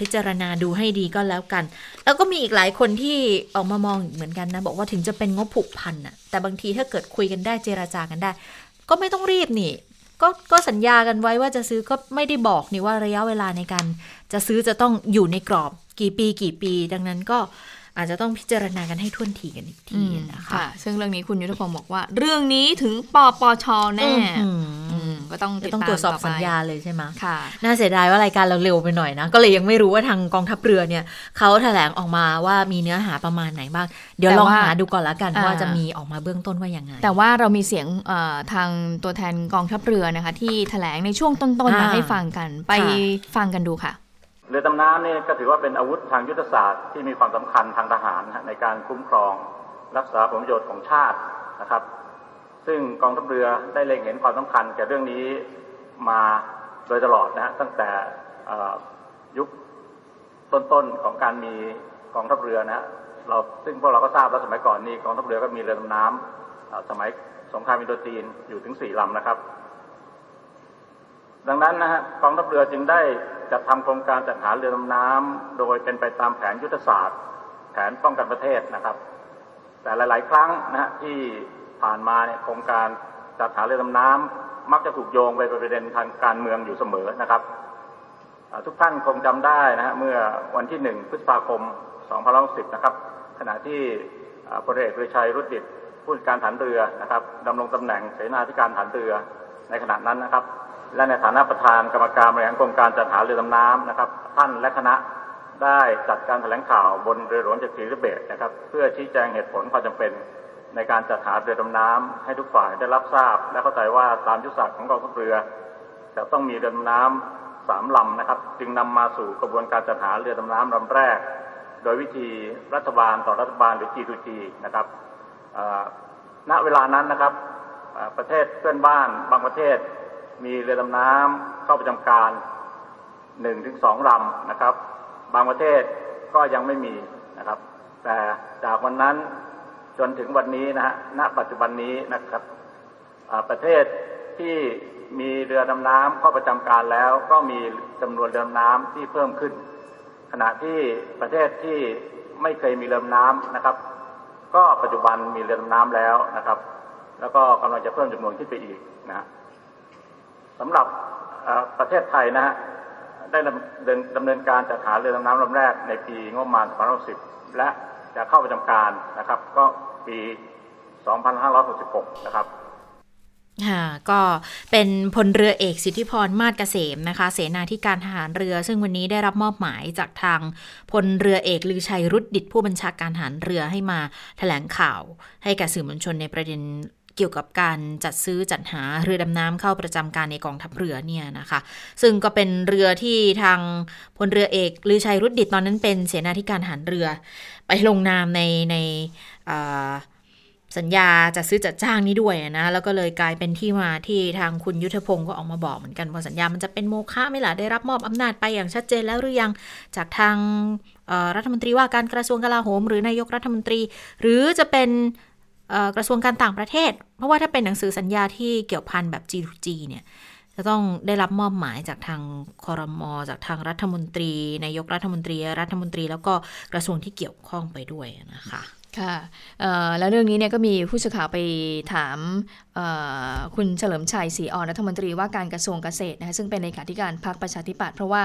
พิจารณาดูให้ดีก็แล้วกันแล้วก็มีอีกหลายคนที่ออกมามองเหมือนกันนะบอกว่าถึงจะเป็นงบผูกพันน่ะแต่บางทีถ้าเกิดคุยกันได้เจรจากันได้ก็ไม่ต้องรีบนี่ก็สัญญากันไว้ว่าจะซื้อก็ไม่ได้บอกนี่ว่าระยะเวลาในการจะซื้อจะต้องอยู่ในกรอบกี่ปีดังนั้นก็อาจจะต้องพิจารณากันให้ถ้วนทีกันอีกทีนะคะซึ่งเรื่องนี้คุณยุทธพงศ์บอกว่าเรื่องนี้ถึงปปช.แน่ก็ต้องตรวจสอบสัญญาเลยใช่ไหมค่ะน่าเสียดายว่ารายการเราเร็วไปหน่อยนะก็เลยยังไม่รู้ว่าทางกองทัพเรือเนี่ยเขาแถลงออกมาว่ามีเนื้อหาประมาณไหนบ้างเดี๋ยวลองหาดูก่อนละกันว่าจะมีออกมาเบื้องต้นว่ายังไงแต่ว่าเรามีเสียงทางตัวแทนกองทัพเรือนะคะที่แถลงในช่วงต้นๆมาให้ฟังกันไปฟังกันดูค่ะเรือดำน้ำนี่ก็ถือว่าเป็นอาวุธทางยุทธศาสตร์ที่มีความสำคัญทางทหารในการคุ้มครองรักษาผลประโยชน์ของชาตินะครับซึ่งกองทัพเรือได้เล็งเห็นความสำคัญแก่เรื่องนี้มาโดยตลอดนะฮะตั้งแต่ยุคต้นๆของการมีกองทัพเรือนะฮะเราซึ่งพวกเราก็ทราบแล้วสมัยก่อนนี้กองทัพเรือก็มีเรือดำน้ำสมัยสงครามอินโดจีนอยู่ถึง4 ลำนะครับดังนั้นนะฮะกองทัพเรือจึงได้จัดทำโครงการจัดหาเรือดำน้ำโดยเป็นไปตามแผนยุทธศาสตร์แผนป้องกันประเทศนะครับแต่หลายๆครั้งนะฮะที่ผ่านมาเนี่ยโครงการจัดหาเรือดำน้ำมักจะถูกโยงไปประเด็นทางการเมืองอยู่เสมอนะครับทุกท่านคงจำได้นะฮะเมื่อวันที่1 พฤษภาคม 2560นะครับขณะที่พลเอกฤชัยรุจิตผู้การฐานเรือนะครับดำรงตำแหน่งเสนาธิการฐานเรือในขณะนั้นนะครับและในฐานะประธานกรรมการบริหารโครงการจัดหาเรือดำน้ำนะครับท่านและคณะได้จัดการแถลงข่าวบนเรือหลวงจักรีเบศนะครับเพื่อชี้แจงเหตุผลความจำเป็นในการจัดหาเรือดำน้ำให้ทุกฝ่ายได้รับทราบและเข้าใจว่าตามยุทธศาสตร์ของกองทัพเรือจะต้องมีเรือดำน้ำ3 ลำนะครับจึงนำมาสู่กระบวนการจัดหาเรือดำน้ำลำแรกโดยวิธีรัฐบาลต่อรัฐบาลหรือ G2G นะครับ ณเวลานั้นนะครับประเทศเพื่อนบ้านบางประเทศมีเรือดำน้ำเข้าประจำการ1 ถึง 2ลำนะครับบางประเทศก็ยังไม่มีนะครับแต่จากวันนั้นจนถึงวันนี้นะฮะณปัจจุบันนี้นะครับประเทศที่มีเรือดำน้ำเข้าประจำการแล้วก็มีจำนวนเรือดำน้ำที่เพิ่มขึ้นขณะที่ประเทศที่ไม่เคยมีเรือดำน้ำนะครับก็ปัจจุบันมีเรือดำน้ำแล้วนะครับแล้วก็กำลังจะเพิ่มจำนวนขึ้นไปอีกนะฮะสำหรับประเทศไทยนะฮะได้ดำเนินการจัดหาเรือดำน้ำลำแรกในปีงบประมาณ 2560 และจะเข้าประจำการนะครับก็ปี 2566 นะครับก็เป็นพลเรือเอกสิทธิพรมาศเกษมนะคะเสนาธิการทหารเรือซึ่งวันนี้ได้รับมอบหมายจากทางพลเรือเอกลือชัยรุดดิษฐ์ผู้บัญชาการทหารเรือให้มาแถลงข่าวให้แก่สื่อมวลชนในประเด็นเกี่ยวกับการจัดซื้อจัดหาเรือดำน้ำเข้าประจำการในกองทัพเรือเนี่ยนะคะซึ่งก็เป็นเรือที่ทางพลเรือเอกลือชัยรุดดิษฐ์ตอนนั้นเป็นเสนาธิการทหารเรือไปลงนามในสัญญาจัดซื้อจัดจ้างนี้ด้วยนะแล้วก็เลยกลายเป็นที่มาที่ทางคุณยุทธพงศ์ก็ออกมาบอกเหมือนกันว่าสัญญามันจะเป็นโมฆะไหมล่ะได้รับมอบอำนาจไปอย่างชัดเจนแล้วหรือยังจากทางรัฐมนตรีว่าการกระทรวงกลาโหมหรือนายกรัฐมนตรีหรือจะเป็นกระทรวงการต่างประเทศเพราะว่าถ้าเป็นหนังสือสัญญาที่เกี่ยวพันแบบ G2G เนี่ยจะต้องได้รับมอบหมายจากทางครม.จากทางรัฐมนตรีนายกรัฐมนตรีแล้วก็กระทรวงที่เกี่ยวข้องไปด้วยนะคะค่ะแล้วเรื่องนี้เนี่ยก็มีผู้สื่อข่าวไปถามคุณเฉลิมชัยศรีอ่อนรัฐมนตรีว่าการกระทรวงเกษตรนะคะซึ่งเป็นเลขาธิการพรรคประชาธิปัตย์เพราะว่า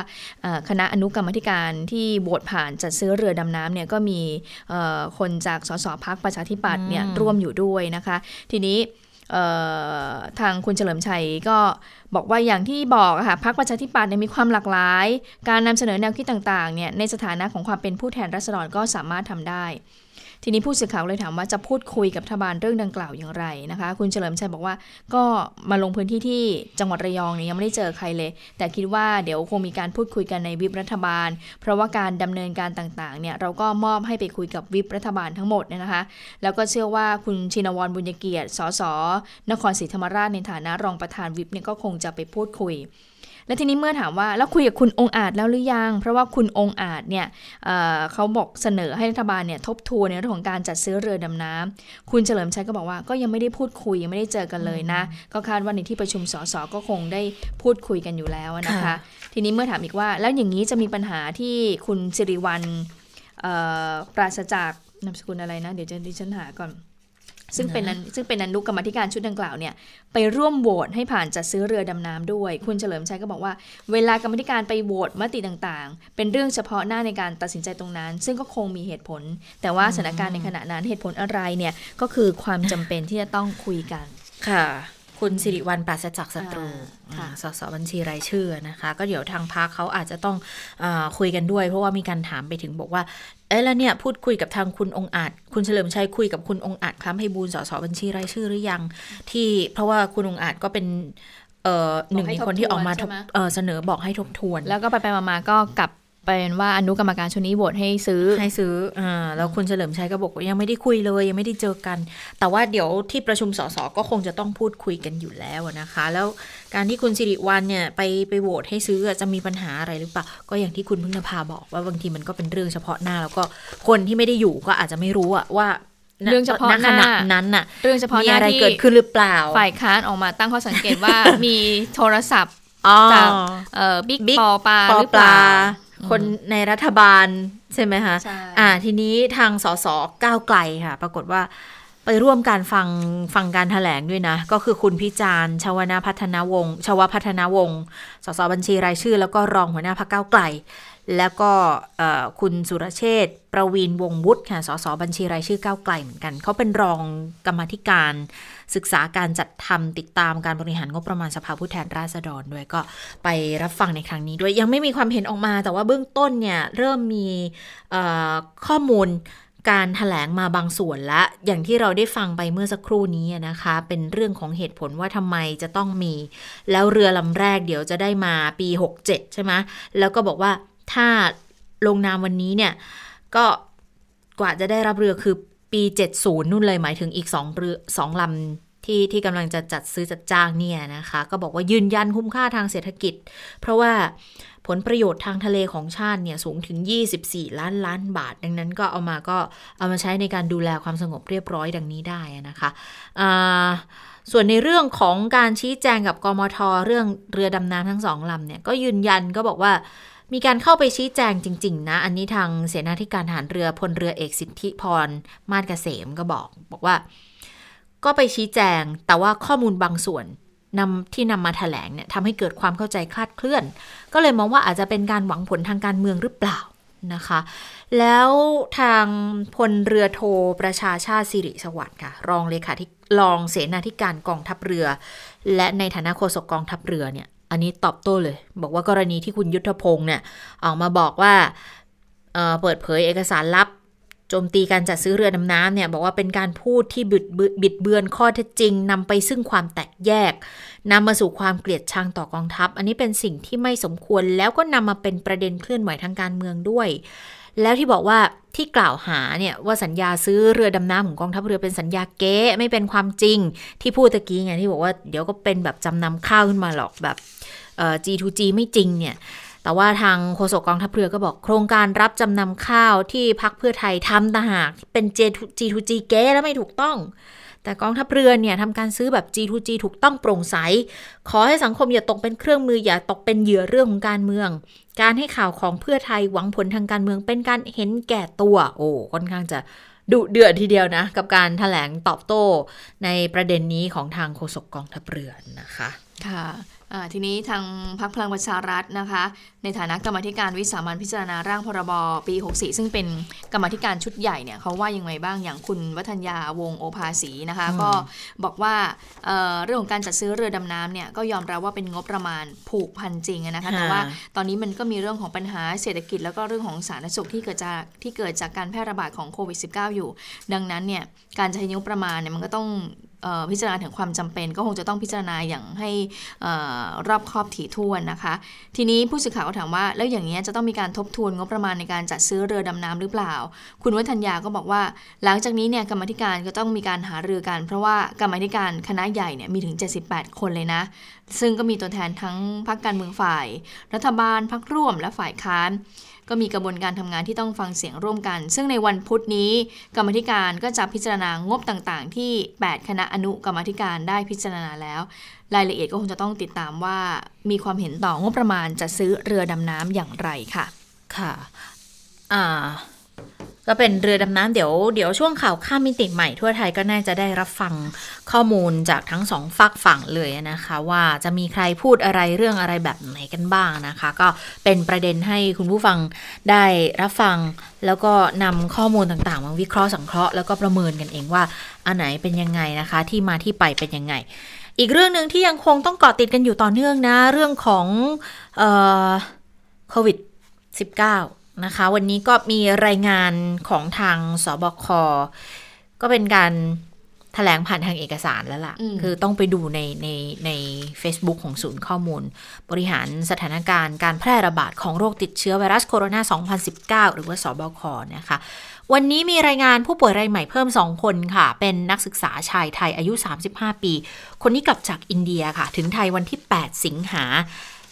คณะอนุกรรมการที่โหวตผ่านจัดซื้อเรือดำน้ำเนี่ยก็มีคนจากสสพรรคประชาธิปัตย์เนี่ยร่วมอยู่ด้วยนะคะทีนี้ทางคุณเฉลิมชัยก็บอกว่าอย่างที่บอกค่ะพรรคประชาธิปัตย์เนี่ยมีความหลากหลายการนำเสนอแนวคิดต่างๆเนี่ยในสถานะของความเป็นผู้แทนราษฎรก็สามารถทำได้ทีนี้ผู้สื่อข่าวเลยถามว่าจะพูดคุยกับรัฐบาลเรื่องดังกล่าวอย่างไรนะคะคุณเฉลิมชัยบอกว่าก็มาลงพื้นที่ที่จังหวัดระยองเนี่ยยังไม่ได้เจอใครเลยแต่คิดว่าเดี๋ยวคงมีการพูดคุยกันในวิปรัฐบาลเพราะว่าการดำเนินการต่างๆเนี่ยเราก็มอบให้ไปคุยกับวิปรัฐบาลทั้งหมดนะคะแล้วก็เชื่อว่าคุณชินวรบุญเกียรติสสนครศรีธรรมราชในฐานะรองประธานวิปเนี่ยก็คงจะไปพูดคุยและทีนี้เมื่อถามว่าแล้วคุยกับคุณองอาจแล้วหรือยังเพราะว่าคุณองอาจเนี่ยเขาบอกเสนอให้รัฐบาลเนี่ยทบทวนในเรื่องของการจัดซื้อเรือดำน้ำคุณเฉลิมชัยก็บอกว่าก็ยังไม่ได้พูดคุยยังไม่ได้เจอกันเลยนะก็คาดว่าในที่ประชุมสสก็คงได้พูดคุยกันอยู่แล้วนะคะทีนี้เมื่อถามอีกว่าแล้วอย่างนี้จะมีปัญหาที่คุณสิริวัลย์ปราศจากนามสกุลอะไรนะเดี๋ยวดิฉันหาก่อนซึ่งเป็นอนุกรรมธิการชุดดังกล่าวเนี่ยไปร่วมโหวตให้ผ่านจัดซื้อเรือดำน้ำด้วยคุณเฉลิมชัยก็บอกว่าเวลากรรมธิการไปโหวตมติต่างๆเป็นเรื่องเฉพาะหน้าในการตัดสินใจตรงนั้นซึ่งก็คงมีเหตุผลแต่ว่าสถานการณ์ในขณะนั้นเหตุผลอะไรเนี่ยก็คือความจำเป็นที่จะต้องคุยกันค่ะคุณสิริวัลย์ปราศจากศัตรูสสบัญชีรายชื่อนะคะก็เดี๋ยวทางพรรคเขาอาจจะต้องคุยกันด้วยเพราะว่ามีการถามไปถึงบอกว่าแล้วเนี่ยพูดคุยกับทางคุณองอาจคุณเฉลิมชัยคุยกับคุณองอาจคล้ำไพบูลย์สสบัญชีรายชื่อหรือยังที่เพราะว่าคุณองอาจก็เป็นหนึ่งในคนที่ออกมาเสนอบอกให้ทบทวนแล้วก็ไปมาก็กลับเป็นว่าอนุกรรมการชุดนี้โหวตให้ซื้อแล้วคุณเฉลิมชัยก็บอกว่ายังไม่ได้คุยเลยยังไม่ได้เจอกันแต่ว่าเดี๋ยวที่ประชุมสสก็คงจะต้องพูดคุยกันอยู่แล้วนะคะแล้วการที่คุณสิริวัลย์เนี่ยไปโหวตให้ซื้อจะมีปัญหาอะไรหรือเปล่าก็อย่างที่คุณพึ่งนภาบอกว่าบางทีมันก็เป็นเรื่องเฉพาะหน้าแล้วก็คนที่ไม่ได้อยู่ก็อาจจะไม่รู้ว่าเรื่องเฉพาะหน้านั้นน่ะเรื่องเฉพาะหน้าที่เกิดขึ้นหรือเปล่าฝ่ายค้านออกมาตั้งข้อสังเกตว่ามีโทรศัพท์จากบิ๊กปอปาหรือเปล่าคนในรัฐบาลใช่ไหมคะทีนี้ทางสสก้าวไกลค่ะปรากฏว่าไปร่วมการฟังการแถลงด้วยนะก็คือคุณพิจารณ์ชวนาพัฒนาวงศ์สสบัญชีรายชื่อแล้วก็รองหัวหน้าพรรคก้าวไกลแล้วก็คุณสุรเชษฐ์ประวีณวงศ์วุฒิค่ะสสบัญชีรายชื่อก้าวไกลเหมือนกันเขาเป็นรองกรรมาธิการศึกษาการจัดทำติดตามการบริหารงบประมาณสภาผู้แทนราษฎรด้วยก็ไปรับฟังในครั้งนี้ด้วยยังไม่มีความเห็นออกมาแต่ว่าเบื้องต้นเนี่ยเริ่มมีข้อมูลการแถลงมาบางส่วนละอย่างที่เราได้ฟังไปเมื่อสักครู่นี้นะคะเป็นเรื่องของเหตุผลว่าทำไมจะต้องมีแล้วเรือลำแรกเดี๋ยวจะได้มาปี67ใช่ไหมแล้วก็บอกว่าถ้าลงนามวันนี้เนี่ยก็กว่าจะได้รับเรือคือปี ปี70นู่นเลยหมายถึงอีก2ลำที่กำลังจะจัดซื้อจัดจ้างเนี่ยนะคะก็บอกว่ายืนยันคุ้มค่าทางเศรษฐกิจเพราะว่าผลประโยชน์ทางทะเลของชาติเนี่ยสูงถึง24ล้านบาทดังนั้นก็เอามาใช้ในการดูแลความสงบเรียบร้อยดังนี้ได้นะคะส่วนในเรื่องของการชี้แจงกับกมท.เรื่องเรือดำน้ำทั้งสองลำเนี่ยก็ยืนยันก็บอกว่ามีการเข้าไปชี้แจงจริงๆนะอันนี้ทางเสนาธิการทหารเรือพลเรือเอกสิทธิพรมาศเกษมก็บอกว่าก็ไปชี้แจงแต่ว่าข้อมูลบางส่วนนำมาแถลงเนี่ยทำให้เกิดความเข้าใจคลาดเคลื่อนก็เลยมองว่าอาจจะเป็นการหวังผลทางการเมืองหรือเปล่านะคะแล้วทางพลเรือโทประชาชาติสิริสวัสดิ์ค่ะรองเสนาธิการกองทัพเรือและในฐานะโฆษกกองทัพเรือเนี่ยอันนี้ตอบโต้เลยบอกว่ากรณีที่คุณยุทธพงศ์เนี่ยออกมาบอกว่าเปิดเผยเอกสารลับโจมตีการจัดซื้อเรือดำน้ำเนี่ยบอกว่าเป็นการพูดที่บิดเบือนข้อเท็จจริงนำไปซึ่งความแตกแยกนำมาสู่ความเกลียดชังต่อกองทัพอันนี้เป็นสิ่งที่ไม่สมควรแล้วก็นำมาเป็นประเด็นเคลื่อนไหวทางการเมืองด้วยแล้วที่บอกว่าที่กล่าวหาเนี่ยว่าสัญญาซื้อเรือดำน้ำของกองทัพเรือเป็นสัญญาเก๊ไม่เป็นความจริงที่พูดตะกี้ไงที่บอกว่าเดี๋ยวก็เป็นแบบจำนำข้าวขึ้นมาหรอกแบบG2G ไม่จริงเนี่ยแต่ว่าทางโฆษกกองทัพเรือก็บอกโครงการรับจำนำข้าวที่พรรคเพื่อไทยทำต่างหากเป็น G2G เก๊แล้วไม่ถูกต้องแต่กองทัพเรือเนี่ยทำการซื้อแบบ G2G ถูกต้องโปร่งใสขอให้สังคมอย่าตกเป็นเครื่องมืออย่าตกเป็นเหยื่อเรื่องของการเมืองการให้ข่าวของเพื่อไทยหวังผลทางการเมืองเป็นการเห็นแก่ตัวโอ้ค่อนข้างจะดุเดือดทีเดียวนะกับการแถลงตอบโต้ในประเด็นนี้ของทางโฆษกกองทัพเรือนะคะค่ะทีนี้ทางพรรคพลังประชารัฐนะคะในฐานะกรรมธิการวิสามัญพิจารณาร่างพรบปี64ซึ่งเป็นกรรมธิการชุดใหญ่เนี่ยเขาว่ายังไงบ้างอย่างคุณวัฒนยาวงศ์โอภาสีนะคะก็บอกว่าเรื่องของการจัดซื้อเรือดำน้ำเนี่ยก็ยอมรับว่าเป็นงบประมาณผูกพันจริงนะคะแต่ว่าตอนนี้มันก็มีเรื่องของปัญหาเศรษฐกิจแล้วก็เรื่องของสาธารณสุขที่เกิดจากการแพร่ระบาดของโควิด-19 อยู่ดังนั้นเนี่ยการใช้งบประมาณเนี่ยมันก็ต้องพิจารณาถึงความจำเป็นก็คงจะต้องพิจารณาอย่างให้รอบครอบถี่ถ้วนนะคะทีนี้ผู้สื่อข่าวก็ถามว่าแล้วอย่างนี้จะต้องมีการทบทวนงบประมาณในการจัดซื้อเรือดำน้ำหรือเปล่าคุณวัฒนยาก็บอกว่าหลังจากนี้เนี่ยกรรมธิการก็ต้องมีการหารือกันเพราะว่ากรรมธิการคณะใหญ่เนี่ยมีถึง78คนเลยนะซึ่งก็มีตัวแทนทั้งพรรคการเมืองฝ่ายรัฐบาลพรรคร่วมและฝ่ายค้านก็มีกระบวนการทำงานที่ต้องฟังเสียงร่วมกันซึ่งในวันพุธนี้กรรมธิการก็จะพิจารณางบต่างๆที่8คณะอนุกรรมธิการได้พิจารณาแล้วรายละเอียดก็คงจะต้องติดตามว่ามีความเห็นต่องบประมาณจะซื้อเรือดำน้ำอย่างไรค่ะค่ะก็เป็นเรือดำน้ำเดี๋ยวช่วงข่าวข้ามมิติใหม่ทั่วไทยก็น่าจะได้รับฟังข้อมูลจากทั้งสองฝากฝั่งเลยนะคะว่าจะมีใครพูดอะไรเรื่องอะไรแบบไหนกันบ้างนะคะก็เป็นประเด็นให้คุณผู้ฟังได้รับฟังแล้วก็นำข้อมูลต่างๆมาวิเคราะห์สังเคราะห์แล้วก็ประเมินกันเองว่าอันไหนเป็นยังไงนะคะที่มาที่ไปเป็นยังไงอีกเรื่องนึงที่ยังคงต้องเกาะติดกันอยู่ต่อเนื่องนะเรื่องของโควิด-19นะคะวันนี้ก็มีรายงานของทางสบคก็เป็นการแถลงผ่านทางเอกสารแล้วล่ะคือต้องไปดูใน Facebook ของศูนย์ข้อมูลบริหารสถานการณ์การแพร่ระบาดของโรคติดเชื้อไวรัสโคโรนา2019หรือว่าสบคนะคะวันนี้มีรายงานผู้ป่วยรายใหม่เพิ่ม2คนค่ะเป็นนักศึกษาชายไทยอายุ35ปีคนนี้กลับจากอินเดียค่ะถึงไทยวันที่8สิงหา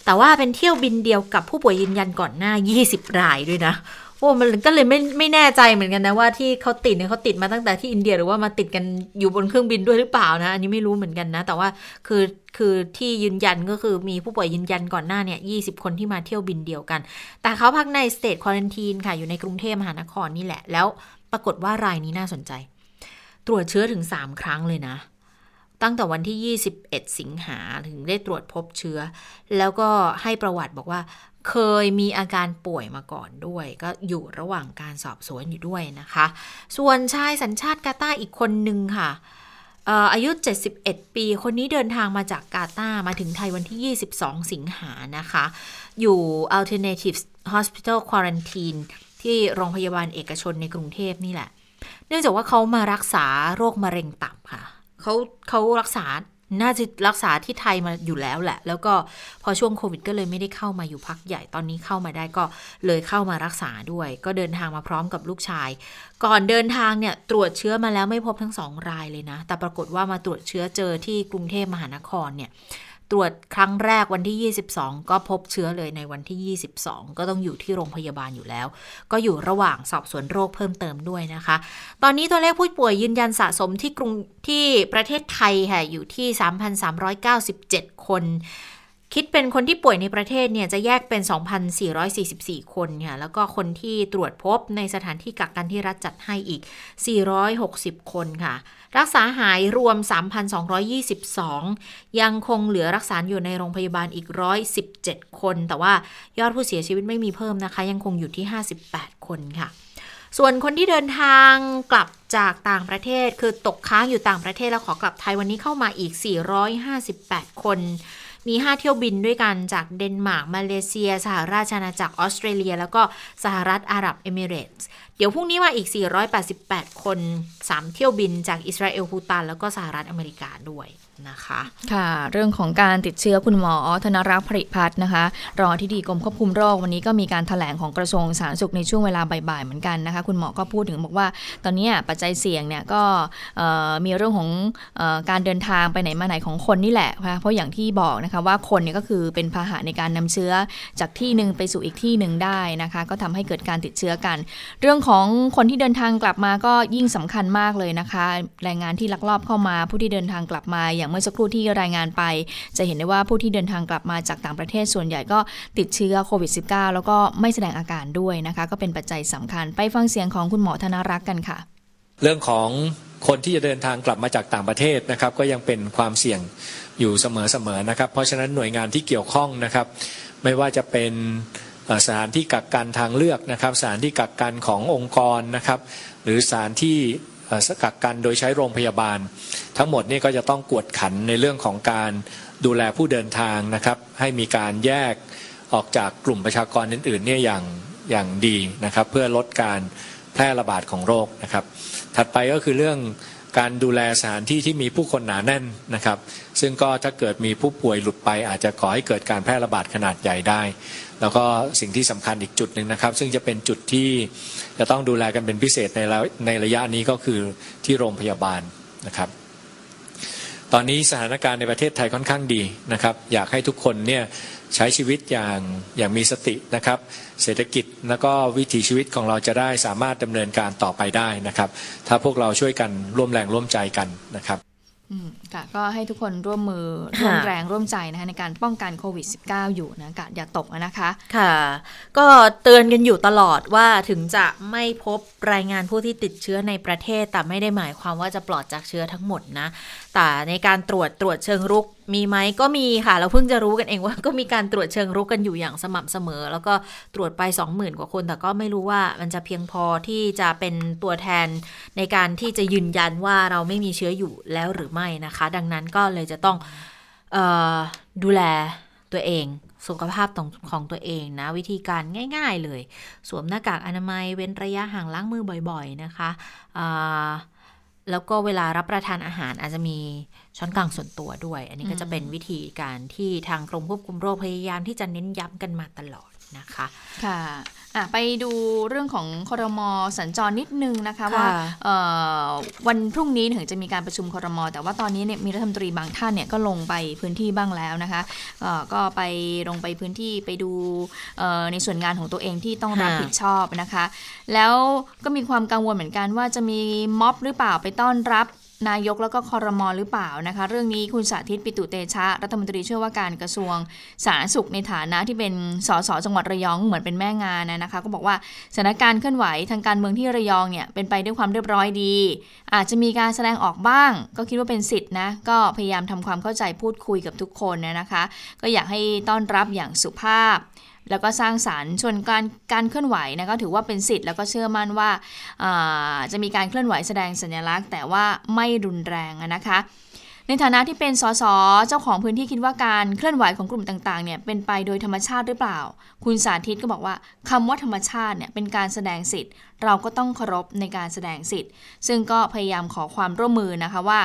แต่ว่าเป็นเที่ยวบินเดียวกับผู้ป่วยยืนยันก่อนหน้า20รายด้วยนะโอ้มันก็เลยไม่แน่ใจเหมือนกันนะว่าที่เขาติดเนี่ยเขาติดมาตั้งแต่ที่อินเดียหรือว่ามาติดกันอยู่บนเครื่องบินด้วยหรือเปล่านะอันนี้ไม่รู้เหมือนกันนะแต่ว่าคือที่ยืนยันก็คือมีผู้ป่วยยืนยันก่อนหน้าเนี่ย20คนที่มาเที่ยวบินเดียวกันแต่เขาพักใน State Quarantine ค่ะอยู่ในกรุงเทพมหานครนี่แหละแล้วปรากฏว่ารายนี้น่าสนใจตรวจเชื้อถึง3ครั้งเลยนะตั้งแต่วันที่21สิงหาถึงได้ตรวจพบเชื้อแล้วก็ให้ประวัติบอกว่าเคยมีอาการป่วยมาก่อนด้วยก็อยู่ระหว่างการสอบสวนอยู่ด้วยนะคะส่วนชายสัญชาติกาตาร์อีกคนนึงค่ะอายุ71ปีคนนี้เดินทางมาจากกาตาร์มาถึงไทยวันที่22สิงหานะคะอยู่ Alternative Hospital Quarantine ที่โรงพยาบาลเอกชนในกรุงเทพนี่แหละเนื่องจากว่าเขามารักษาโรคมะเร็งตับค่ะเขารักษา น่าจะรักษาที่ไทยมาอยู่แล้วแหละแล้วก็พอช่วงโควิดก็เลยไม่ได้เข้ามาอยู่พักใหญ่ตอนนี้เข้ามาได้ก็เลยเข้ามารักษาด้วยก็เดินทางมาพร้อมกับลูกชายก่อนเดินทางเนี่ยตรวจเชื้อมาแล้วไม่พบทั้ง2รายเลยนะแต่ปรากฏว่ามาตรวจเชื้อเจอที่กรุงเทพมหานครเนี่ยตรวจครั้งแรกวันที่22ก็พบเชื้อเลยในวันที่22ก็ต้องอยู่ที่โรงพยาบาลอยู่แล้วก็อยู่ระหว่างสอบสวนโรคเพิ่มเติมด้วยนะคะตอนนี้ตัวเลขผู้ป่วยยืนยันสะสมที่ประเทศไทยค่ะอยู่ที่ 3,397 คนคิดเป็นคนที่ป่วยในประเทศเนี่ยจะแยกเป็น 2,444 คนค่ะแล้วก็คนที่ตรวจพบในสถานที่กักกันที่รัฐจัดให้อีก460คนค่ะรักษาหายรวม 3,222 ยังคงเหลือรักษาอยู่ในโรงพยาบาลอีก117คนแต่ว่ายอดผู้เสียชีวิตไม่มีเพิ่มนะคะยังคงอยู่ที่58คนค่ะส่วนคนที่เดินทางกลับจากต่างประเทศคือตกค้างอยู่ต่างประเทศแล้วขอกลับไทยวันนี้เข้ามาอีก458คนมี5เที่ยวบินด้วยกันจากเดนมาร์กมาเลเซียสหราชอาณาจักรออสเตรเลียแล้วก็สหรัฐอาหรับเอมิเรตส์เดี๋ยวพรุ่งนี้มาอีก488คน3เที่ยวบินจากอิสราเอลภูฏานแล้วก็สหรัฐอเมริกาด้วยนะคะค่ะเรื่องของการติดเชื้อคุณหมอธนรักษ์ผลิพัฒน์นะคะรองอธิบดีกรมควบคุมโรควันนี้ก็มีการแถลงของกระทรวงสาธารณสุขในช่วงเวลาบ่ายๆเหมือนกันนะคะคุณหมอก็พูดถึงบอกว่าตอนนี้ปัจจัยเสี่ยงเนี่ยก็มีเรื่องของการเดินทางไปไหนมาไหนของคนนี่แหละเพราะอย่างที่บอกนะคะว่าคนเนี่ยก็คือเป็นพาหะในการนำเชื้อจากที่หนึ่งไปสู่อีกที่หนึ่งได้นะคะก็ทำให้เกิดการติดเชื้อกันเรื่องของคนที่เดินทางกลับมาก็ยิ่งสำคัญมากเลยนะคะแรงงานที่ลักลอบเข้ามาผู้ที่เดินทางกลับมาอย่างเมื่อสักครู่ที่รายงานไปจะเห็นได้ว่าผู้ที่เดินทางกลับมาจากต่างประเทศส่วนใหญ่ก็ติดเชื้อโควิด -19 แล้วก็ไม่แสดงอาการด้วยนะคะก็เป็นปัจจัยสำคัญไปฟังเสียงของคุณหมอธนรักษ์กันค่ะเรื่องของคนที่จะเดินทางกลับมาจากต่างประเทศนะครับก็ยังเป็นความเสี่ยงอยู่เสมอๆนะครับเพราะฉะนั้นหน่วยงานที่เกี่ยวข้องนะครับไม่ว่าจะเป็นสถานที่กักกันทางเลือกนะครับสถานที่กักกันขององค์กรนะครับหรือสถานที่กักกันโดยใช้โรงพยาบาลทั้งหมดนี่ก็จะต้องกวดขันในเรื่องของการดูแลผู้เดินทางนะครับให้มีการแยกออกจากกลุ่มประชากรอื่นๆเนี่ยอย่างดีนะครับเพื่อลดการแพร่ระบาดของโรคนะครับถัดไปก็คือเรื่องการดูแลสถานที่ที่มีผู้คนหนาแน่นนะครับซึ่งก็ถ้าเกิดมีผู้ป่วยหลุดไปอาจจะก่อให้เกิดการแพร่ระบาดขนาดใหญ่ได้แล้วก็สิ่งที่สำคัญอีกจุดหนึ่งนะครับซึ่งจะเป็นจุดที่จะต้องดูแลกันเป็นพิเศษในระยะนี้ก็คือที่โรงพยาบาลนะครับตอนนี้สถานการณ์ในประเทศไทยค่อนข้างดีนะครับอยากให้ทุกคนเนี่ยใช้ชีวิตอย่างมีสตินะครับเศรษฐกิจแล้วก็วิถีชีวิตของเราจะได้สามารถดำเนินการต่อไปได้นะครับถ้าพวกเราช่วยกันร่วมแรงร่วมใจกันนะครับก็ให้ทุกคนร่วมมือร่วมแรงร่วมใจนะคะในการป้องกันโควิด -19 อยู่นะกาดอย่าตกนะคะค่ะก็เตือนกันอยู่ตลอดว่าถึงจะไม่พบรายงานผู้ที่ติดเชื้อในประเทศแต่ไม่ได้หมายความว่าจะปลอดจากเชื้อทั้งหมดนะแต่ในการตรวจเชิงรุกมีไหมก็มีค่ะเราเพิ่งจะรู้กันเองว่าก็มีการตรวจเชิงรุกกันอยู่อย่างสม่ำเสมอแล้วก็ตรวจไป 20,000 กว่าคนแต่ก็ไม่รู้ว่ามันจะเพียงพอที่จะเป็นตัวแทนในการที่จะยืนยันว่าเราไม่มีเชื้ออยู่แล้วหรือไม่นะคะดังนั้นก็เลยจะต้องดูแลตัวเองสุขภาพของตัวเองนะวิธีการง่ายๆเลยสวมหน้ากากอนามัยเว้นระยะห่างล้างมือบ่อยๆนะคะแล้วก็เวลารับประทานอาหารอาจจะมีช้อนกลางส่วนตัวด้วยอันนี้ก็จะเป็นวิธีการที่ทางกรมควบคุมโรคพยายามที่จะเน้นย้ำกันมาตลอดนะคะค่ะไปดูเรื่องของครม.สัญจรนิดนึงนะคะว่าวันพรุ่งนี้ถึงจะมีการประชุมครม.แต่ว่าตอนนี้เนี่ยมีรัฐมนตรีบางท่านเนี่ยก็ลงไปพื้นที่บ้างแล้วนะคะก็ไปลงไปพื้นที่ไปดูในส่วนงานของตัวเองที่ต้องรับผิดชอบนะคะแล้วก็มีความกังวลเหมือนกันว่าจะมีม็อบหรือเปล่าไปต้อนรับนายกแล้วก็ครม.หรือเปล่านะคะเรื่องนี้คุณสาธิตปิตุเตชะรัฐมนตรีช่วยว่าการกระทรวงสาธารณสุขในฐานะที่เป็นสสจังหวัดระยองเหมือนเป็นแม่งานนะคะก็บอกว่าสถานการณ์เคลื่อนไหวทางการเมืองที่ระยองเนี่ยเป็นไปด้วยความเรียบร้อยดีอาจจะมีการแสดงออกบ้างก็คิดว่าเป็นสิทธินะก็พยายามทำความเข้าใจพูดคุยกับทุกคนนะคะก็อยากให้ต้อนรับอย่างสุภาพแล้วก็สร้างสรรค์ชวนการเคลื่อนไหวนะก็ถือว่าเป็นสิทธิ์แล้วก็เชื่อมั่นว่าจะมีการเคลื่อนไหวแสดงสัญลักษณ์แต่ว่าไม่รุนแรงนะคะ ในฐานะที่เป็นส.ส.เจ้าของพื้นที่คิดว่าการเคลื่อนไหวของกลุ่มต่างๆเนี่ยเป็นไปโดยธรรมชาติหรือเปล่าคุณสาธิตก็บอกว่าคำว่าธรรมชาติเนี่ยเป็นการแสดงสิทธิ์เราก็ต้องเคารพในการแสดงสิทธิ์ซึ่งก็พยายามขอความร่วมมือนะคะว่า